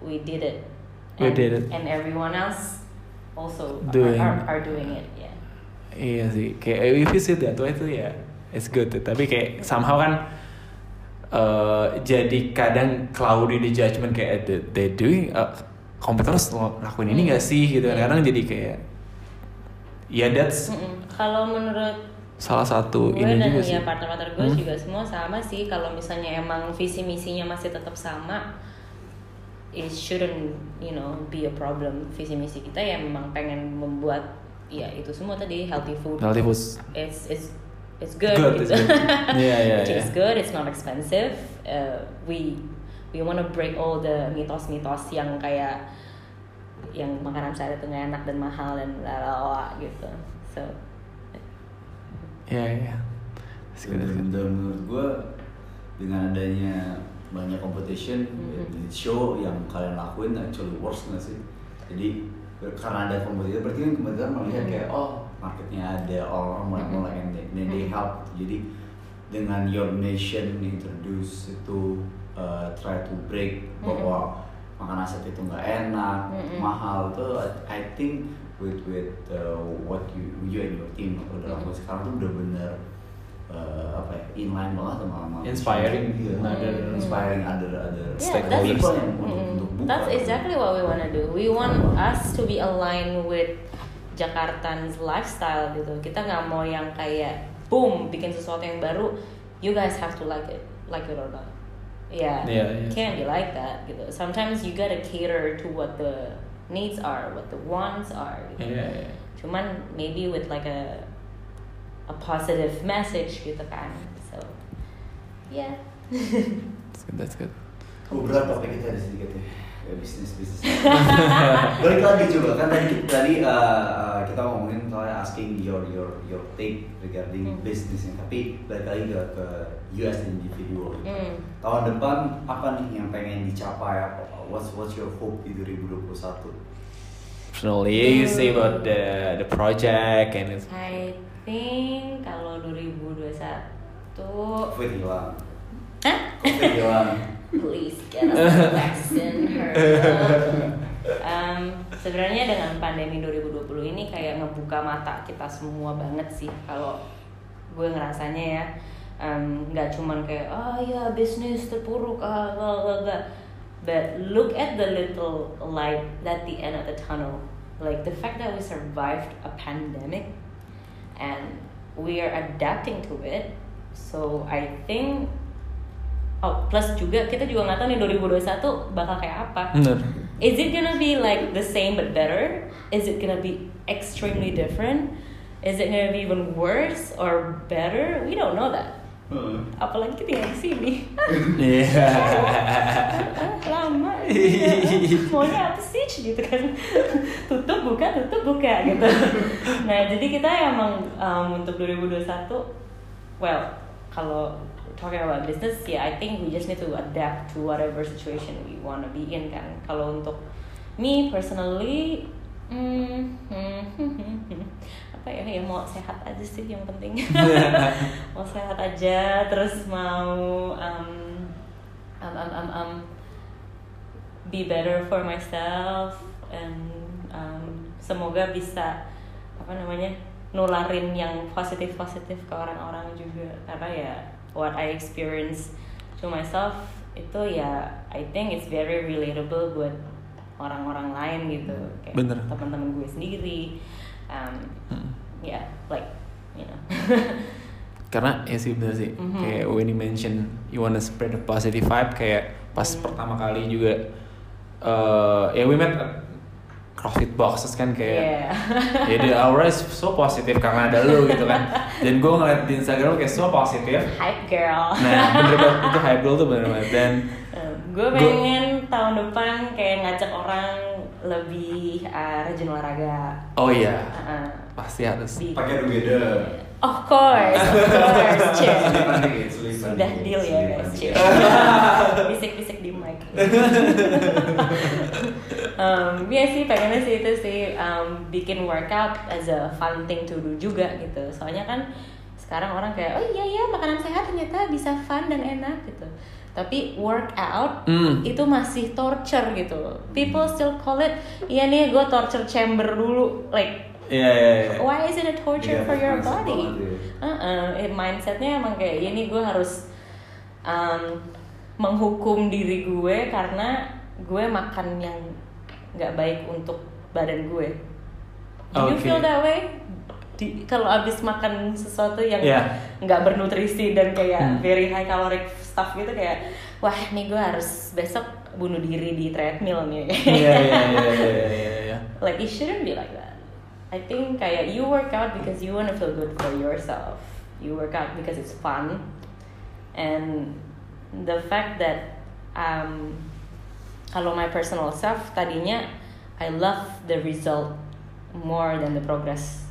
we did it, and, we did it. And everyone else also doing. Are, are are doing it. Yeah. Iya sih, kayak if you see that way itu ya, it's good. Tapi kayak somehow kan. Uh, jadi kadang cloudy the judgment kayak they doing uh, competitors lakuin mm. ini nggak sih gitu kadang yeah. jadi kayak ya yeah, that's kalau menurut salah satu ini dan juga ya, sih partner-partner gue hmm? juga semua sama sih kalau misalnya emang visi misinya masih tetap sama it shouldn't you know be a problem visi misi kita ya memang pengen membuat ya itu semua tadi healthy food healthy food it's it's It's good. good it's good. yeah, yeah, Which yeah. is good. It's not expensive. Uh, we we want to break all the mitos-mitos yang kayak yang makanan sehat itu nggak enak dan mahal dan lalala gitu. So. Ya yeah, ya. Yeah. Sebenarnya menurut gue dengan adanya banyak competition, mm-hmm. show yang kalian lakuin actually works nggak sih? Jadi karena ada kompetitor berarti kan kemudian melihat kayak oh. marketnya ada orang mulai-mulai and then they help jadi dengan your nation introduce itu uh, try to break bahwa mm-hmm. makanan sehat itu nggak enak mm-hmm. mahal tuh I think with with uh, what you you and your team udah lakukan mm-hmm. sekarang tuh udah bener uh, apa ya inline banget sama makanan inspiring yeah. other inspiring other other yeah, stakeholders people yang untuk, mm-hmm. untuk buka that's exactly what we wanna do we want us to be aligned with Jakartan's lifestyle gitu. Kita nggak mau yang kayak boom bikin sesuatu yang baru. You guys have to like it, like it or not. Yeah, yeah, yeah. Can't be like that gitu. Sometimes you gotta cater to what the needs are, what the wants are. Gitu. Yeah, yeah. Cuman maybe with like a a positive message gitu kan. So yeah. That's good. That's good. Kamu berat topik kita di sedikit ya. bisnis bisnis balik lagi juga kan tadi tadi uh, kita ngomongin soal asking your your your take regarding mm. bisnisnya tapi balik lagi ke, ke U S individual gitu. mm. Tahun depan apa nih yang pengen dicapai apa what's what's your hope di dua ribu dua puluh satu personally you say about the the project and it's... I think kalau dua ribu dua puluh satu COVID hilang huh? COVID hilang please get us the vaccine her um, sebenarnya dengan pandemi dua ribu dua puluh ini kayak ngebuka mata kita semua banget sih kalau gue ngerasanya ya nggak um, cuman kayak oh ya bisnis terpuruk ah gak but look at the little light at the end of the tunnel like the fact that we survived a pandemic and we are adapting to it so I think out. Plus juga kita juga nggak tahu nih dua ribu dua puluh satu bakal kayak apa. Bener. Is it gonna be like the same but better? Is it gonna be extremely different? Is it gonna be even worse or better? We don't know that. Uh-huh. Apalagi kita tinggal di sini. Iya. Lama. Ya. Maunya apa sih gitu kan? Tutup buka, tutup buka gitu. Nah, jadi kita emang um, untuk dua ribu dua puluh satu, well, kalau talking about business, ya yeah, I think we just need to adapt to whatever situation we wanna be in kan. Kalau untuk me personally, hmm, apa ya, ya mau sehat aja sih yang penting. Mau sehat aja, terus mau um, um, um, um, um, be better for myself, and um, semoga bisa apa namanya nularin yang positif positif ke orang-orang juga, karena ya what I experience to myself itu ya I think it's very relatable buat orang-orang lain gitu, kayak bener. Teman-teman gue sendiri. Um, hmm. Ya, yeah, like, you know. Karena ya sih bener sih, mm-hmm. kayak when you mention you wanna spread the positive vibe, kayak pas mm-hmm. pertama kali juga, uh, ya yeah, we met at CrossFit boxes kan kayak, yeah. jadi aura is so positif karena ada lu gitu kan. Dan gue ngeliat di Instagram kayak so positif. Hype girl. Nah, bener banget itu hype girl tuh bener banget. Dan um, gue pengen gua, tahun depan kayak ngajak orang lebih uh, rajin olahraga. Oh iya, uh, pasti harus. Pakai together. Of course, of course. Cheers. Sudah deal ya guys. Cheers. Bisik-bisik di mic. um, ya sih pengennya sih itu sih um, bikin workout as a fun thing to do juga gitu. Soalnya kan sekarang orang kayak oh iya iya makanan sehat ternyata bisa fun dan enak gitu. Tapi workout mm. itu masih torture gitu. People still call it, iya nih gue torture chamber dulu, like yeah, yeah, yeah. why is it a torture yeah, for your body? Uh-uh. Mindsetnya emang kayak iya nih gue harus um, menghukum diri gue karena gue makan yang nggak baik untuk badan gue. Do you okay. feel that way? Kalau abis makan sesuatu yang nggak yeah. bernutrisi dan kayak hmm. very high caloric stuff gitu kayak wah nih gue harus besok bunuh diri di treadmill nih. Iya iya iya. Like it shouldn't be like that. I think kayak you work out because you wanna feel good for yourself. You work out because it's fun, and the fact that um, kalau my personal self tadinya I love the result more than the progress.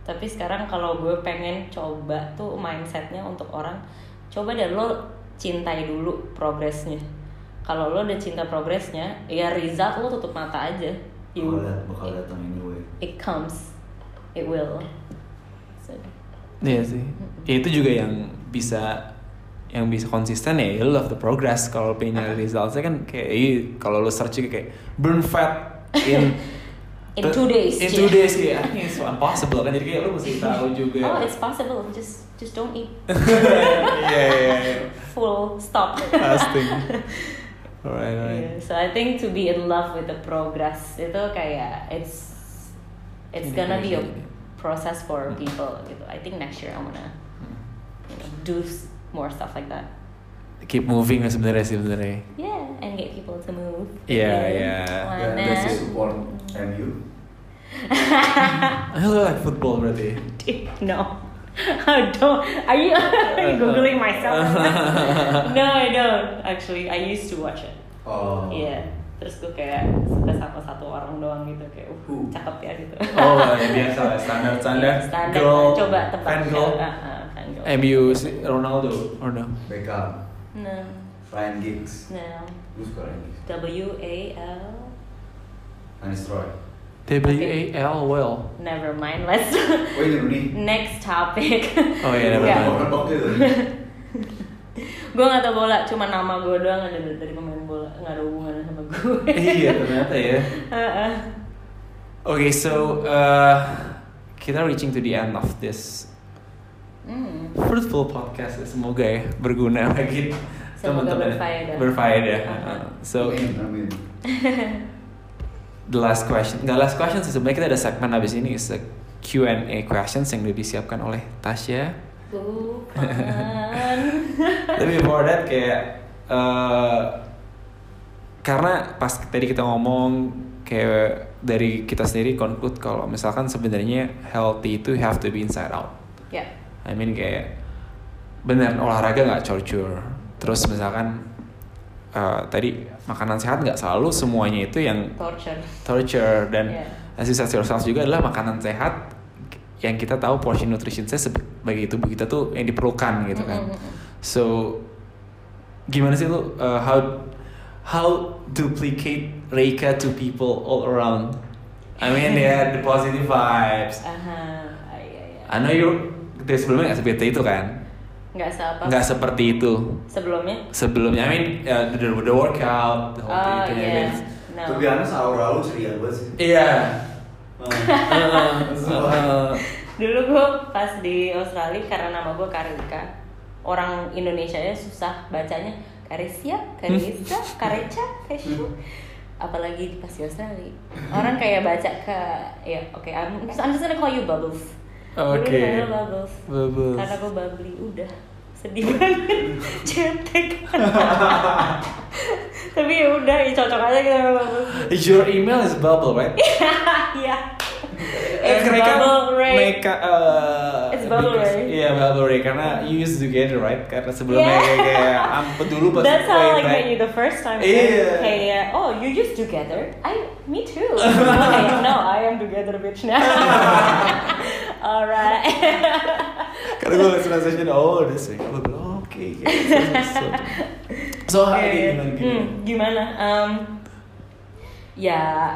Tapi sekarang kalau gue pengen coba tuh mindsetnya untuk orang, coba deh lo cintai dulu progresnya. Kalau lo udah cinta progresnya, ya result lo tutup mata aja. You, bakal datang anyway. It comes, it will. So. Iya sih. Ya, itu juga yang bisa, yang bisa konsisten ya. You love the progress. Kalau pengen uh-huh. resultnya kan kayak, kalau lo search kayak burn fat in In two days. In two days, yeah. I think it's so impossible kan, jadi kayak lu mesti tahu juga. Oh, it's possible. Just, just don't eat. yeah, yeah, yeah. Full stop. Fasting. Alright, alright. Yeah, so I think to be in love with the progress itu kayak it's it's gonna be a process for people gitu. I think next year I'm gonna you know, do more stuff like that. Keep moving sebenarnya sih sebenarnya. Yeah, and get people to move. Yeah, yeah. yeah. Then, that's it. Support and you. I really like football berarti. No, I don't. Are you, are you googling myself? No, I don't. Actually, I used to watch it. Oh. Yeah. Terus gue kayak suka sama satu orang doang gitu kayak uh cakep ya gitu. Oh ya biasa standar standar. Standar. Coba tebak. Fan M U Ronaldo or no? Beckham. No. Ryan Giggs. No. Who's Ryan Giggs? W A L. Nice try. W A L well. Never mind. Let's. Wait a minute. Next topic. Oh yeah, never mind. Gue nggak tahu bola, cuma nama gue doang ada dari pemain bola, nggak ada hubungannya sama gue. Iya ternyata ya. Uh-uh. Okay, so uh, kita reaching to the end of this. Mm. Fruitful podcast, semoga ya berguna bagi teman-teman. Berfaedah. Berfaedah. Uh, so, amin. The last question. The last question sih sebenarnya kita ada segmen abis ini is a Q and A questions yang disiapkan oleh Tasya. Uh, Tapi before that kayak uh, karena pas tadi kita ngomong kayak dari kita sendiri conclude kalau misalkan sebenarnya healthy itu have to be inside out. Yeah. I mean kayak benar olahraga nggak torture. Terus misalkan uh, tadi makanan sehat nggak selalu semuanya itu yang torture. Torture dan yeah. Assess yourself juga adalah makanan sehat yang kita tahu portion nutrition-nya sebagai tubuh kita tuh yang diperlukan gitu kan. Mm-hmm. So gimana sih lu uh, how how duplicate Reika to people all around? I mean they had the positive vibes. Aha, uh-huh. ah, iya, iya. I know you dari sebelumnya nggak seperti itu kan? Nggak seapa. Nggak seperti itu. Sebelumnya? Sebelumnya, I mean uh, the, the workout, the whole oh, thing. Yeah. No. To be honest, aura lu ceria banget sih. Iya. Dulu gue pas di Australia karena nama gue Karecia, orang Indonesia nya susah bacanya Karecia, Karecia, Karecia, Karecia, apalagi pas di Australia orang kayak baca ke ya oke okay, I'm, I'm just gonna call you Bubbles. Oke. Okay. Bubbles. Bubbles. Karena gue bubbly udah sedih banget cetek. Tapi ya udah ya cocok aja kita sama Bubble. Your email is Bubble, right? Iya. It's Bubble Ray. Uh, it's Bubble Ray. Iya, yeah, Bubble Ray karena you used together, right? Karena sebelumnya yeah. kayak kayak ampun dulu pas that's how like right? When you the first time yeah. kayak oh you used together. I me too. Kayak, no, I am together bitch now. Alright. Karena gue langsung sensation oh this thing. Oke. So, okay. Gimana? Hmm, gimana? Um, ya,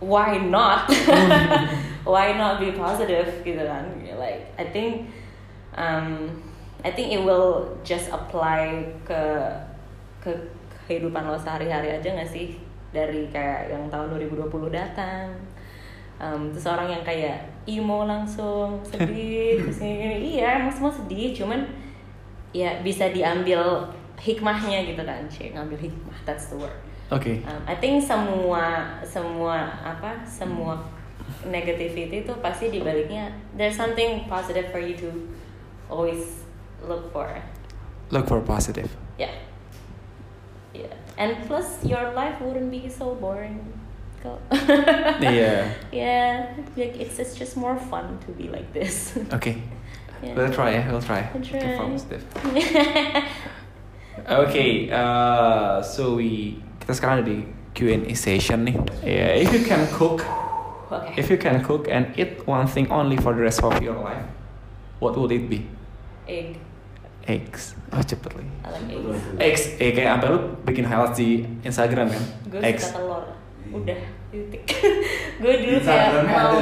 why not? Why not be positive gitu kan? Like, I think, um, I think it will just apply ke ke kehidupan lo sehari-hari aja nggak sih? Dari kayak yang tahun dua ribu dua puluh datang, um, terus orang yang kayak emo langsung sedih, terus gini, iya, emang semua sedih, cuman ya bisa diambil hikmahnya gitu kan, cek ngambil hikmah, that's the word. Oke. Okay. Um, I think semua semua apa semua negativity itu pasti dibaliknya there's something positive for you to always look for. Look for positive. Yeah. Yeah. And plus your life wouldn't be so boring. yeah. Yeah. Like it's it's just more fun to be like this. Okay. Yeah. We'll try. Yeah. We'll try. We'll try. Look for positive. Okay, uh, so we kita sekarang ada di Q and A session nih. Yeah, if you can cook, okay. If you can cook and eat one thing only for the rest of your life, what would it be? Egg. Eggs. Oh cepet lagi. I like eggs. Eggs. Eh kayak sampai lu bikin highlight di Instagram kan? Gue suka telur. Udah. Titik. Gue dulu kayak mau.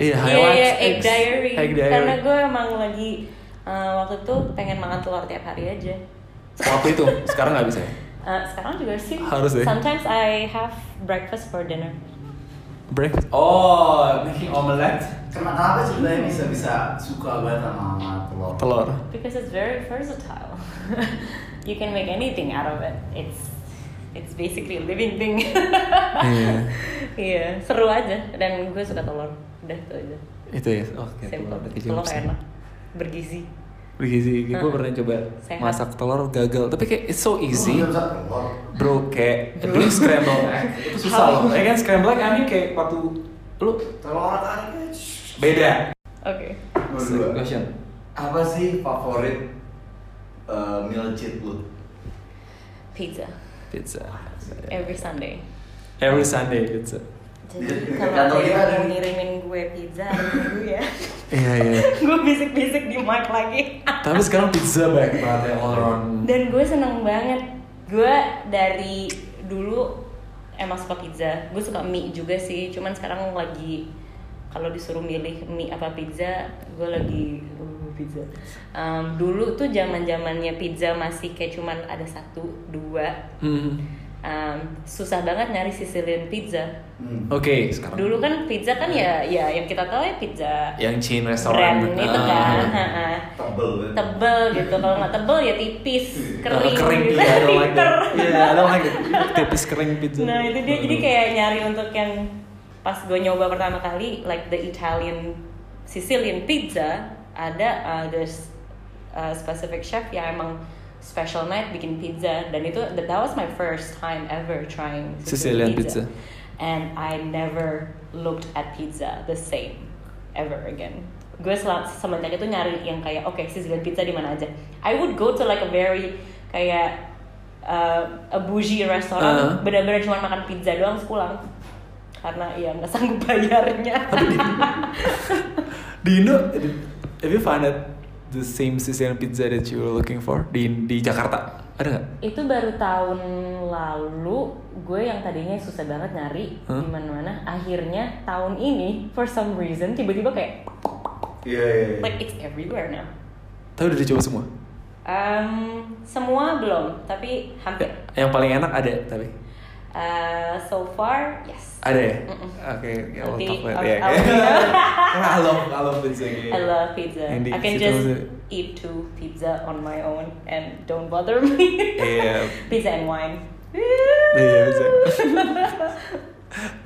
Iya highlight. Iya egg diary. Karena gue emang lagi uh, waktu itu pengen makan telur tiap hari aja. Waktu itu, sekarang nggak bisa ya? Uh, sekarang juga sih. Harus deh. Sometimes I have breakfast for dinner. Breakfast? Oh, making omelette. Kenapa sebenarnya bisa bisa suka banget sama telur? Telur. Because it's very versatile. You can make anything out of it. It's it's basically a living thing. Iya. Iya, seru aja. Dan gue suka telur. Udah itu aja. Itu ya. Oke. Simple. Telur enak. Bergizi. Bergizi, gue pernah coba sehat. Masak telur gagal, tapi kayak it's so easy, bro kayak beli scramble egg itu susah loh, ya kan scramble egg, I mean kayak waktu lu telur tarik beda. Oke. Okay. Question. Apa sih favorit uh, meal cheat lu? Pizza. Pizza. Every Sunday. Every Sunday pizza. Jadi kalau dia ada ngirimin gue pizza gue ya. Iya iya. Gue bisik-bisik di mic lagi. Tapi sekarang pizza banyak banget all around. Dan gue seneng banget. Gue dari dulu emang suka pizza. Gue suka mie juga sih. Cuman sekarang lagi kalau disuruh milih mie apa pizza, gue lagi uh, pizza. Um, dulu tuh zaman-zamannya pizza masih kayak cuman ada satu dua. Hmm. Um, susah banget nyari Sicilian pizza. Hmm. Oke, okay, sekarang. Dulu kan pizza kan ya, ya yang kita tahu ya pizza. Yang chain restaurant. Brand itu kan. Uh, tebel. Tebel gitu. Kalau nggak tebel ya tipis, kering. Kering gitu. Iya, ada lagi. Tipis kering pizza. Nah itu dia jadi kayak nyari untuk yang pas gue nyoba pertama kali like the Italian Sicilian pizza ada uh, there's uh, specific chef yang emang special night bikin pizza, dan itu that was my first time ever trying Sicilian pizza. pizza. And I never looked at pizza the same ever again. Gue selalu semenjak itu nyari yang kayak oke okay, Sicilian pizza di mana aja. I would go to like a very kayak uh, a bougie restaurant, uh-huh. benar-benar cuma makan pizza doang pulang karena ya nggak sanggup bayarnya. Do you know? Have you found it the same Sicilian pizza that you were looking for di di Jakarta? Ada nggak? Itu baru tahun lalu. Gue yang tadinya susah banget nyari huh? di mana-mana, akhirnya tahun ini for some reason tiba-tiba kayak yeah, yeah, yeah. like it's everywhere now. Tahu udah dicoba semua? Um, semua belum, tapi hampir. Yang paling enak ada tapi. Uh, so far, yes. Ada ya? Oke, I'll talk about it. I love, I love pizza. I love pizza. I can just eat two pizza on my own and don't bother me. Yeah. Pizza and wine. Iya, pizza.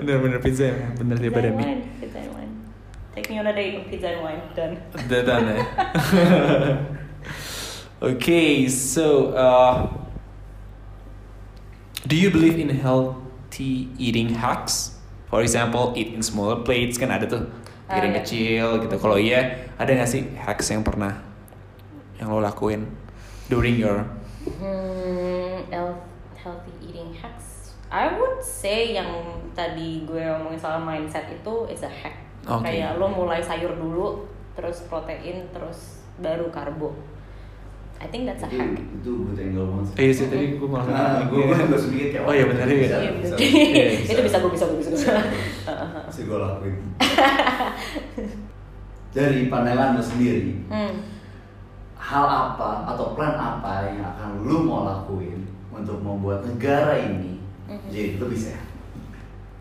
Bener-bener pizza, bener dia pada mie. Pizza and wine. Take me on a date, pizza and wine, done. Udah done ya. Okay, so. Uh, Do you believe in healthy eating hacks? For example, eat in smaller plates, kan ada tuh piring ah, kecil iya. gitu. Kalau iya, ada nggak sih hacks yang pernah yang lo lakuin during your hmm, healthy eating hacks? I would say yang tadi gue omongin soal mindset itu is a hack. Okay. Kayak lo mulai sayur dulu, terus protein, terus baru karbo. I think that's a itu, hack. Itu gue tenggel banget. Eh sih tadi gue malah nah, gue kan udah sedikit kayak. Oh iya benar ya. Itu bisa gue bisa gue bisa. Masih gue lakuin. Dari pandangan lo sendiri, hmm. hal apa atau plan apa yang akan lo mau lakuin untuk membuat negara ini mm-hmm. jadi lebih sehat?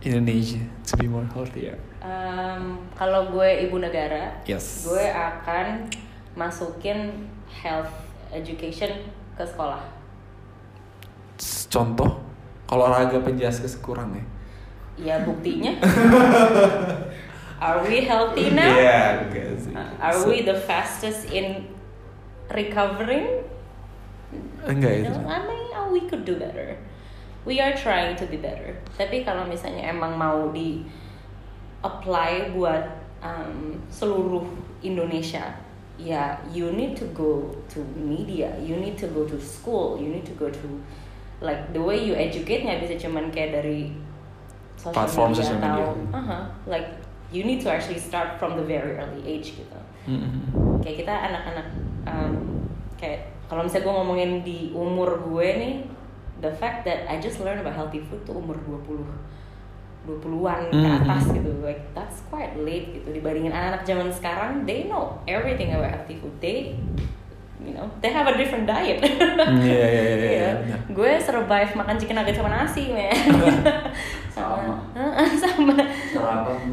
Indonesia to be more healthier. Um, kalau gue ibu negara, yes. gue akan masukin health education ke sekolah. Contoh, kalau olahraga penjelaskan kurang ya? Ya buktinya. Are we healthy now? Yeah, guys. Are so, we the fastest in recovering? Enggak itu. I mean, oh, we could do better. We are trying to be better. Tapi kalau misalnya emang mau di apply buat um, seluruh Indonesia. Yeah, you need to go to media, you need to go to school, you need to go to like the way you educate nggak bisa cuman kayak dari social platform media social atau, media. Uh-huh, like you need to actually start from the very early age gitu. Mm-hmm. Kayak kita anak-anak um, kayak kalau misalnya gue ngomongin di umur gue nih, the fact that I just learned about healthy food tuh umur dua puluh dua puluhan ke atas gitu, like that's quite late gitu dibandingin anak-anak zaman sekarang, they know everything about healthy food, they you know they have a different diet. yeah, yeah, yeah, yeah. yeah. Gue survive makan chicken nugget sama nasi men. sama sama sama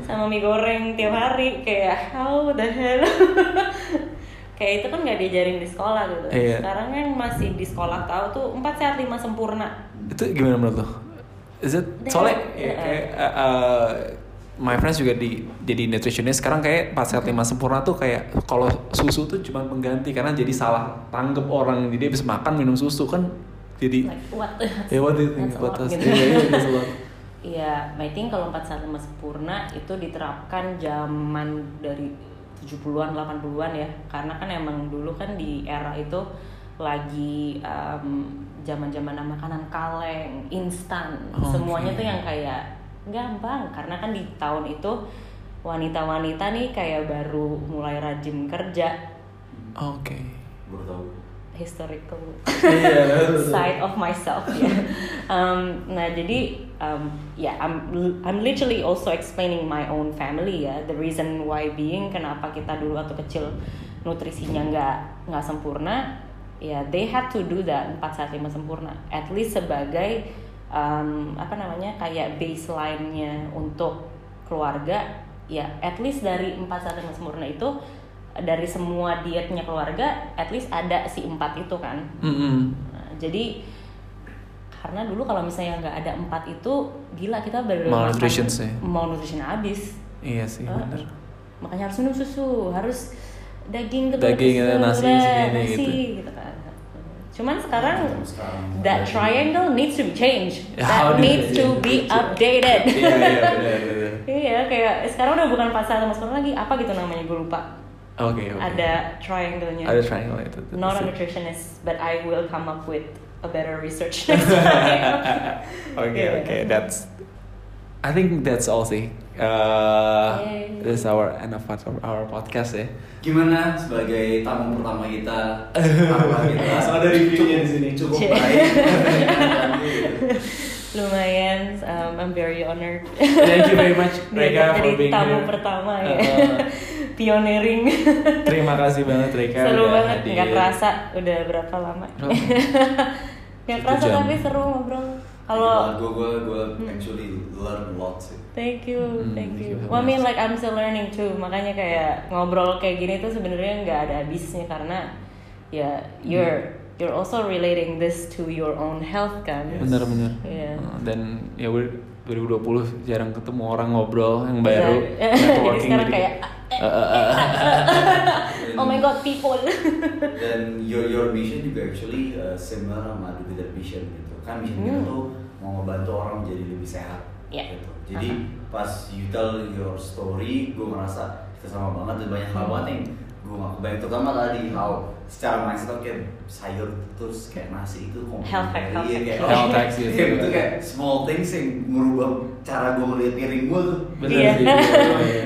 sama mie goreng tiap hari kayak how the hell. Kayak itu kan nggak diajarin di sekolah gitu. Yeah. Sekarang kan masih di sekolah tahu tuh empat sehat lima sempurna. Itu gimana menurut lo? Is it soalnya yeah, kayak, uh, uh, my friends juga di jadi nutritionist sekarang kayak pas sehat lima sempurna tuh kayak kalau susu tuh cuma pengganti karena jadi salah tanggap orang, jadi habis makan minum susu kan jadi like what? Yeah, what do you think about us? Iya, iya, iya, I think kalau empat sehat lima sempurna itu diterapkan zaman dari tujuh puluhan, delapan puluhan ya, karena kan emang dulu kan di era itu lagi um, zaman-zaman makanan kaleng, instan, oh, semuanya okay. tuh yang kayak gampang karena kan di tahun itu wanita-wanita nih kayak baru mulai rajin kerja. Oke. Okay. Baru tahu. Historical side of myself ya. Yeah. Um, nah jadi um, ya yeah, I'm I'm literally also explaining my own family ya, yeah. the reason why being kenapa kita dulu waktu kecil nutrisinya nggak nggak sempurna. Ya, yeah, they had to do that empat sehat lima sempurna. At least sebagai um, apa namanya kayak baseline-nya untuk keluarga. Ya, yeah, at least dari empat sehat lima sempurna itu dari semua dietnya keluarga, at least ada si empat itu kan. Mm-hmm. Nah, jadi karena dulu kalau misalnya nggak ada empat itu, gila kita bener-bener malnutrition sih. Malnutrition abis. Iya sih, uh, bener. Makanya harus minum susu, harus daging, daging, nasi, nasi, nasi gitu. Gitu kan. Cuman sekarang, sekarang that triangle needs to be changed. That needs to be updated. Iya, iya, iya, iya. Iya, kayak sekarang udah bukan pasangan sama sekarang lagi, apa gitu namanya, gue lupa. Oke, okay, oke. Okay. Ada triangle-nya. Ada triangle itu. Not a nutritionist, but I will come up with a better research next time. Oke, oke. That's I think that's all sih. Uh, yeah. This is our end of our podcast ya. Gimana sebagai tamu pertama kita? Apa kita? So, ada reviewnya di sini cukup yeah. baik. Lumayan. Um, I'm very honored. Thank you very much, Reka, for being tamu here. Pertama ya. Uh, Pioneering. Terima kasih banget, Reka. Seru banget. Hadir. Gak kerasa udah berapa lama? Berapa? Gak kerasa tapi seru ngobrol. Kalau gue gue gue actually learn a lot sih. Thank you, mm, thank you. Well, I mean like I'm still learning too. Makanya kayak ngobrol kayak gini tuh sebenarnya nggak ada habisnya karena ya yeah, you're mm. you're also relating this to your own health kan. Yes. Bener-bener. Yeah. Dan ya gue twenty twenty jarang ketemu orang ngobrol yang baru. Jadi sekarang kayak oh my god people. Dan your your mission juga actually uh, similar sama the bigger mission gitu. Kan mission kita hmm. tuh mau ngebantu orang menjadi lebih sehat yeah. gitu. Jadi uh-huh. pas you tell your story, gue merasa kita sama banget dan banyak hal banget yang gue gak kebayang. Terutama tadi how secara mindset kayak sayur terus kayak nasi itu komplementari ya kayak health hack sih itu kayak small things yang merubah cara gue melihat piring gue tuh. Iya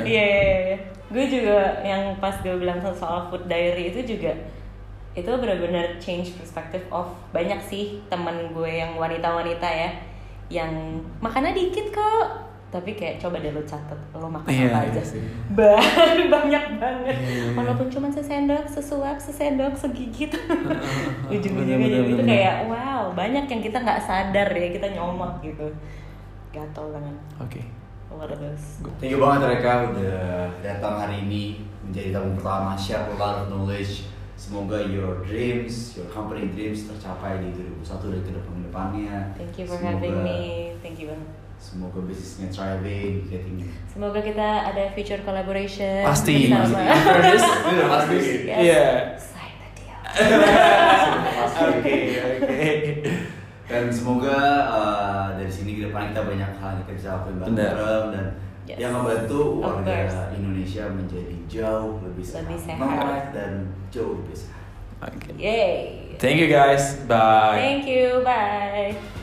iya iya. Gue juga yang pas gue bilang soal food diary itu juga itu benar-benar change perspective of banyak sih temen gue yang wanita-wanita ya yang makannya dikit kok tapi kayak coba deh lo catet lo makan yeah, apa aja sih yeah, yeah. banyak banget yeah, yeah. walaupun cuma sesendok sesuap sesendok segigit ujung-ujungnya itu kayak wow banyak yang kita nggak sadar ya kita nyomak gitu gatel banget. Oke okay. Thank you banget Reka udah datang hari ini menjadi tamu pertama share a lot of knowledge. Semoga your dreams, your company dreams tercapai di twenty twenty-one dan kedepannya. Thank you for semoga, having me. Thank you banget. Semoga bisnisnya thriving, getting. Semoga kita ada future collaboration. Pasti. After this, sudah pasti. Iya. Sign the deal. Oke, oke. Dan semoga uh, dari sini ke depan kita banyak hal yang kita bisa lakukan bareng dan yes. yang membantu warga Indonesia menjadi jauh lebih sehat, sehat. Dan jauh lebih sehat. Okay. Yay! Thank you guys. Bye. Thank you. Bye.